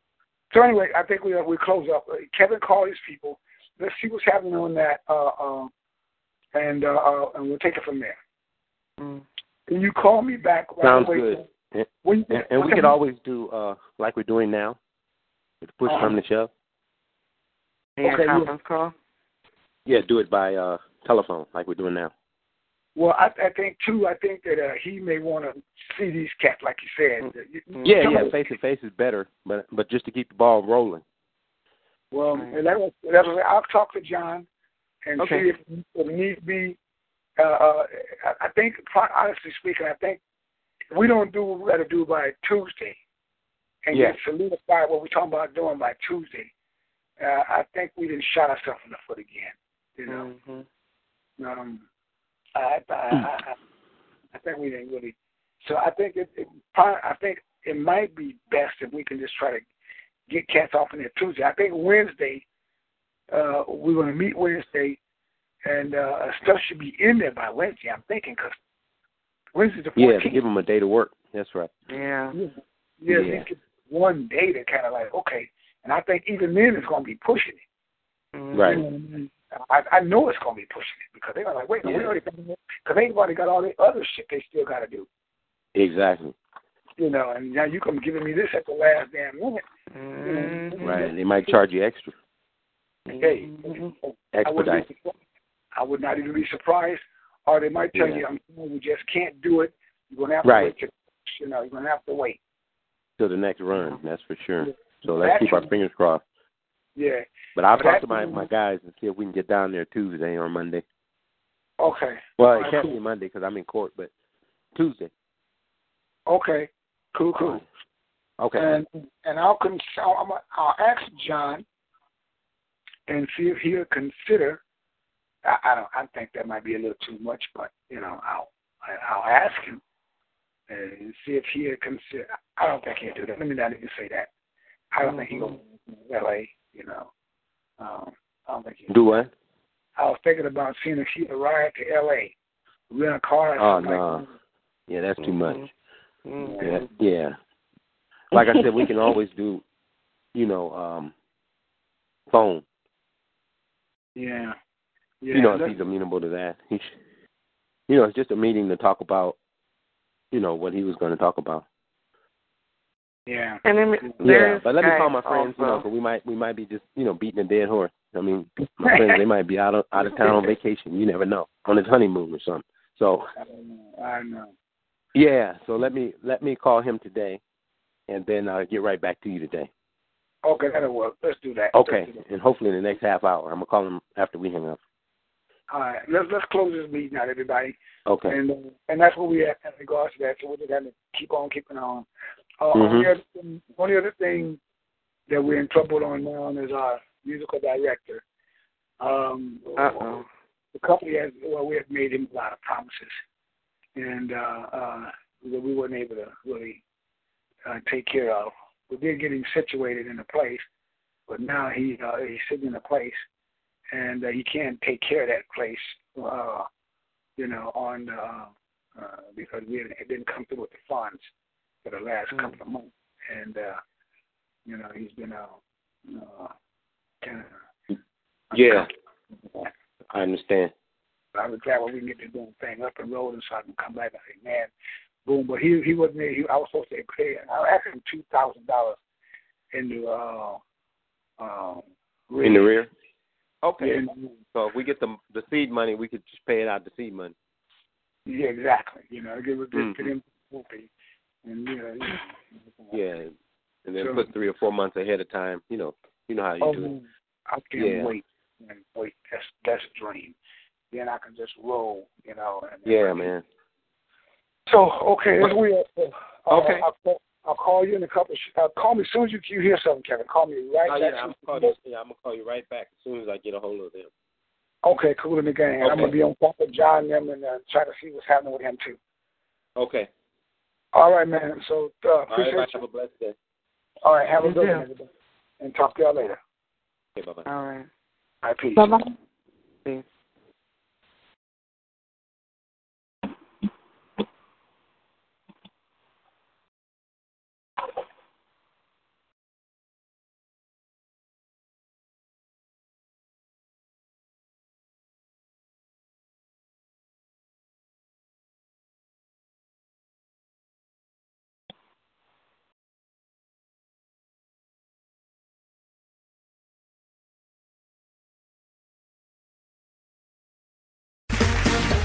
so anyway, I think we, we close up. Kevin called his people. Let's see what's happening on that. Uh, um, And, uh, uh, and we'll take it from there. Mm. Can you call me back? Right Sounds away? good. And, when, and, and we can always do uh, like we're doing now, with push uh-huh. from the shove. Okay, and conference yeah. call? Yeah, do it by uh, telephone like we're doing now. Well, I, I think, too, I think that uh, he may want to see these cats, like you said. Mm. Yeah, Come yeah, face-to-face is better, but but just to keep the ball rolling. Well, mm. and that was, that was, I'll talk to John. And okay. see if it needs be. Uh, uh, I think, honestly speaking, I think if we don't do what we got to do by Tuesday and yeah. get solidified what we're talking about doing by Tuesday, uh, I think we didn't shot ourselves in the foot again. You know? Mm-hmm. Um, I, I, I, I think we didn't really. So I think it, it, I think it might be best if we can just try to get cats off in there Tuesday. I think Wednesday, Uh, we're going to meet Wednesday, and uh, stuff should be in there by Wednesday, I'm thinking, because Wednesday's the fourteenth. Yeah, give them a day to work. That's right. Yeah. Yeah, yeah. At least one day to kind of like, okay. And I think even then it's going to be pushing it. Right. Mm-hmm. I, I know it's going to be pushing it because they're like, wait, yeah. we already got it. Because they've already got all the other shit they still got to do. Exactly. You know, and now you come giving me this at the last damn minute. Mm-hmm. Mm-hmm. Right, and they might charge you extra. Hey, mm-hmm. expedite. I, I would not even be surprised, or they might tell yeah. you, I'm, we just can't do it. You're going to have right. to wait. You know, you're going to have to wait. Till the next run, that's for sure. Yeah. So let's that's keep true. our fingers crossed. Yeah. But I'll but talk to my, my guys and see if we can get down there Tuesday or Monday. Okay. Well, all it right, can't cool. be Monday because I'm in court, but Tuesday. Okay. Cool, cool. Okay. And and I'll cons- I'll, I'll ask John and see if he'll consider. I, I don't. I think that might be a little too much, but you know, I'll I'll ask him and see if he'll consider. I don't think he'll do that. Let me not even say that. I don't mm-hmm. think he'll go to L A. You know, um, I don't think he do what? I was thinking about seeing if he arrived to L A, rent a car. Or something oh no, like that. yeah, that's too much. Mm-hmm. Yeah, yeah, like I said, we can always do, you know, um, phone. Yeah, yeah. You know, if he's amenable to that. He, should, you know, it's just a meeting to talk about, you know, what he was going to talk about. Yeah. And then yeah, but let me call my friends, also. you know, because we might we might be just, you know, beating a dead horse. I mean, my friends, they might be out of out of town on vacation. You never know, on his honeymoon or something. So I don't know. I don't know. Yeah. So let me let me call him today, and then I'll get right back to you today. Okay, that'll work. Let's do that. Okay, do that. And hopefully in the next half hour, I'm gonna call him after we hang up. All right. Let's let's close this meeting out, everybody. Okay. And and that's what we have in regards to that. So we're just gonna keep on keeping on. Uh, mm-hmm. only, other thing, only other thing that we're in trouble on now is our musical director. Um, uh-oh. The company has, well, we have made him a lot of promises, and uh, uh, we weren't able to really uh, take care of. We did get him situated in a place, but now he uh, he's sitting in a place, and uh, he can't take care of that place, uh, you know, on uh, uh, because we didn't come through with the funds for the last mm-hmm. couple of months, and uh, you know he's been out. Uh, kind of yeah, I understand. I was glad when we can get this boom thing up and rolling, so I can come back and say, man, boom. But he he wasn't. He, I was supposed to pay. I asked him two thousand dollars into uh, um, in the rear. Okay. Yeah, in the so if we get the the seed money, we could just pay it out the seed money. Yeah, exactly. You know, give it mm-hmm. to them. And, you know, you know, yeah, and then so, put three or four months ahead of time. You know, you know how you oh, do it. I can yeah. wait and wait. That's that's a dream. Then I can just roll. You know. And yeah, man. So okay, that's weird. Uh, okay, I'll, I'll, I'll call you in a couple. Of sh- uh, call me as soon as you, you hear something, Kevin. Call me right oh, back. Yeah, I'm gonna call you, yeah, I'm gonna call you right back as soon as I get a hold of them. Okay, cool in the gang. Okay. I'm gonna be on top of John them and uh, try to see what's happening with him too. Okay. All right, man. So uh, appreciate All right, you. Have a blessed day. All right, have you a good one, everybody. And talk to y'all later. Okay, bye-bye. All right. All right, peace. Bye-bye. Peace.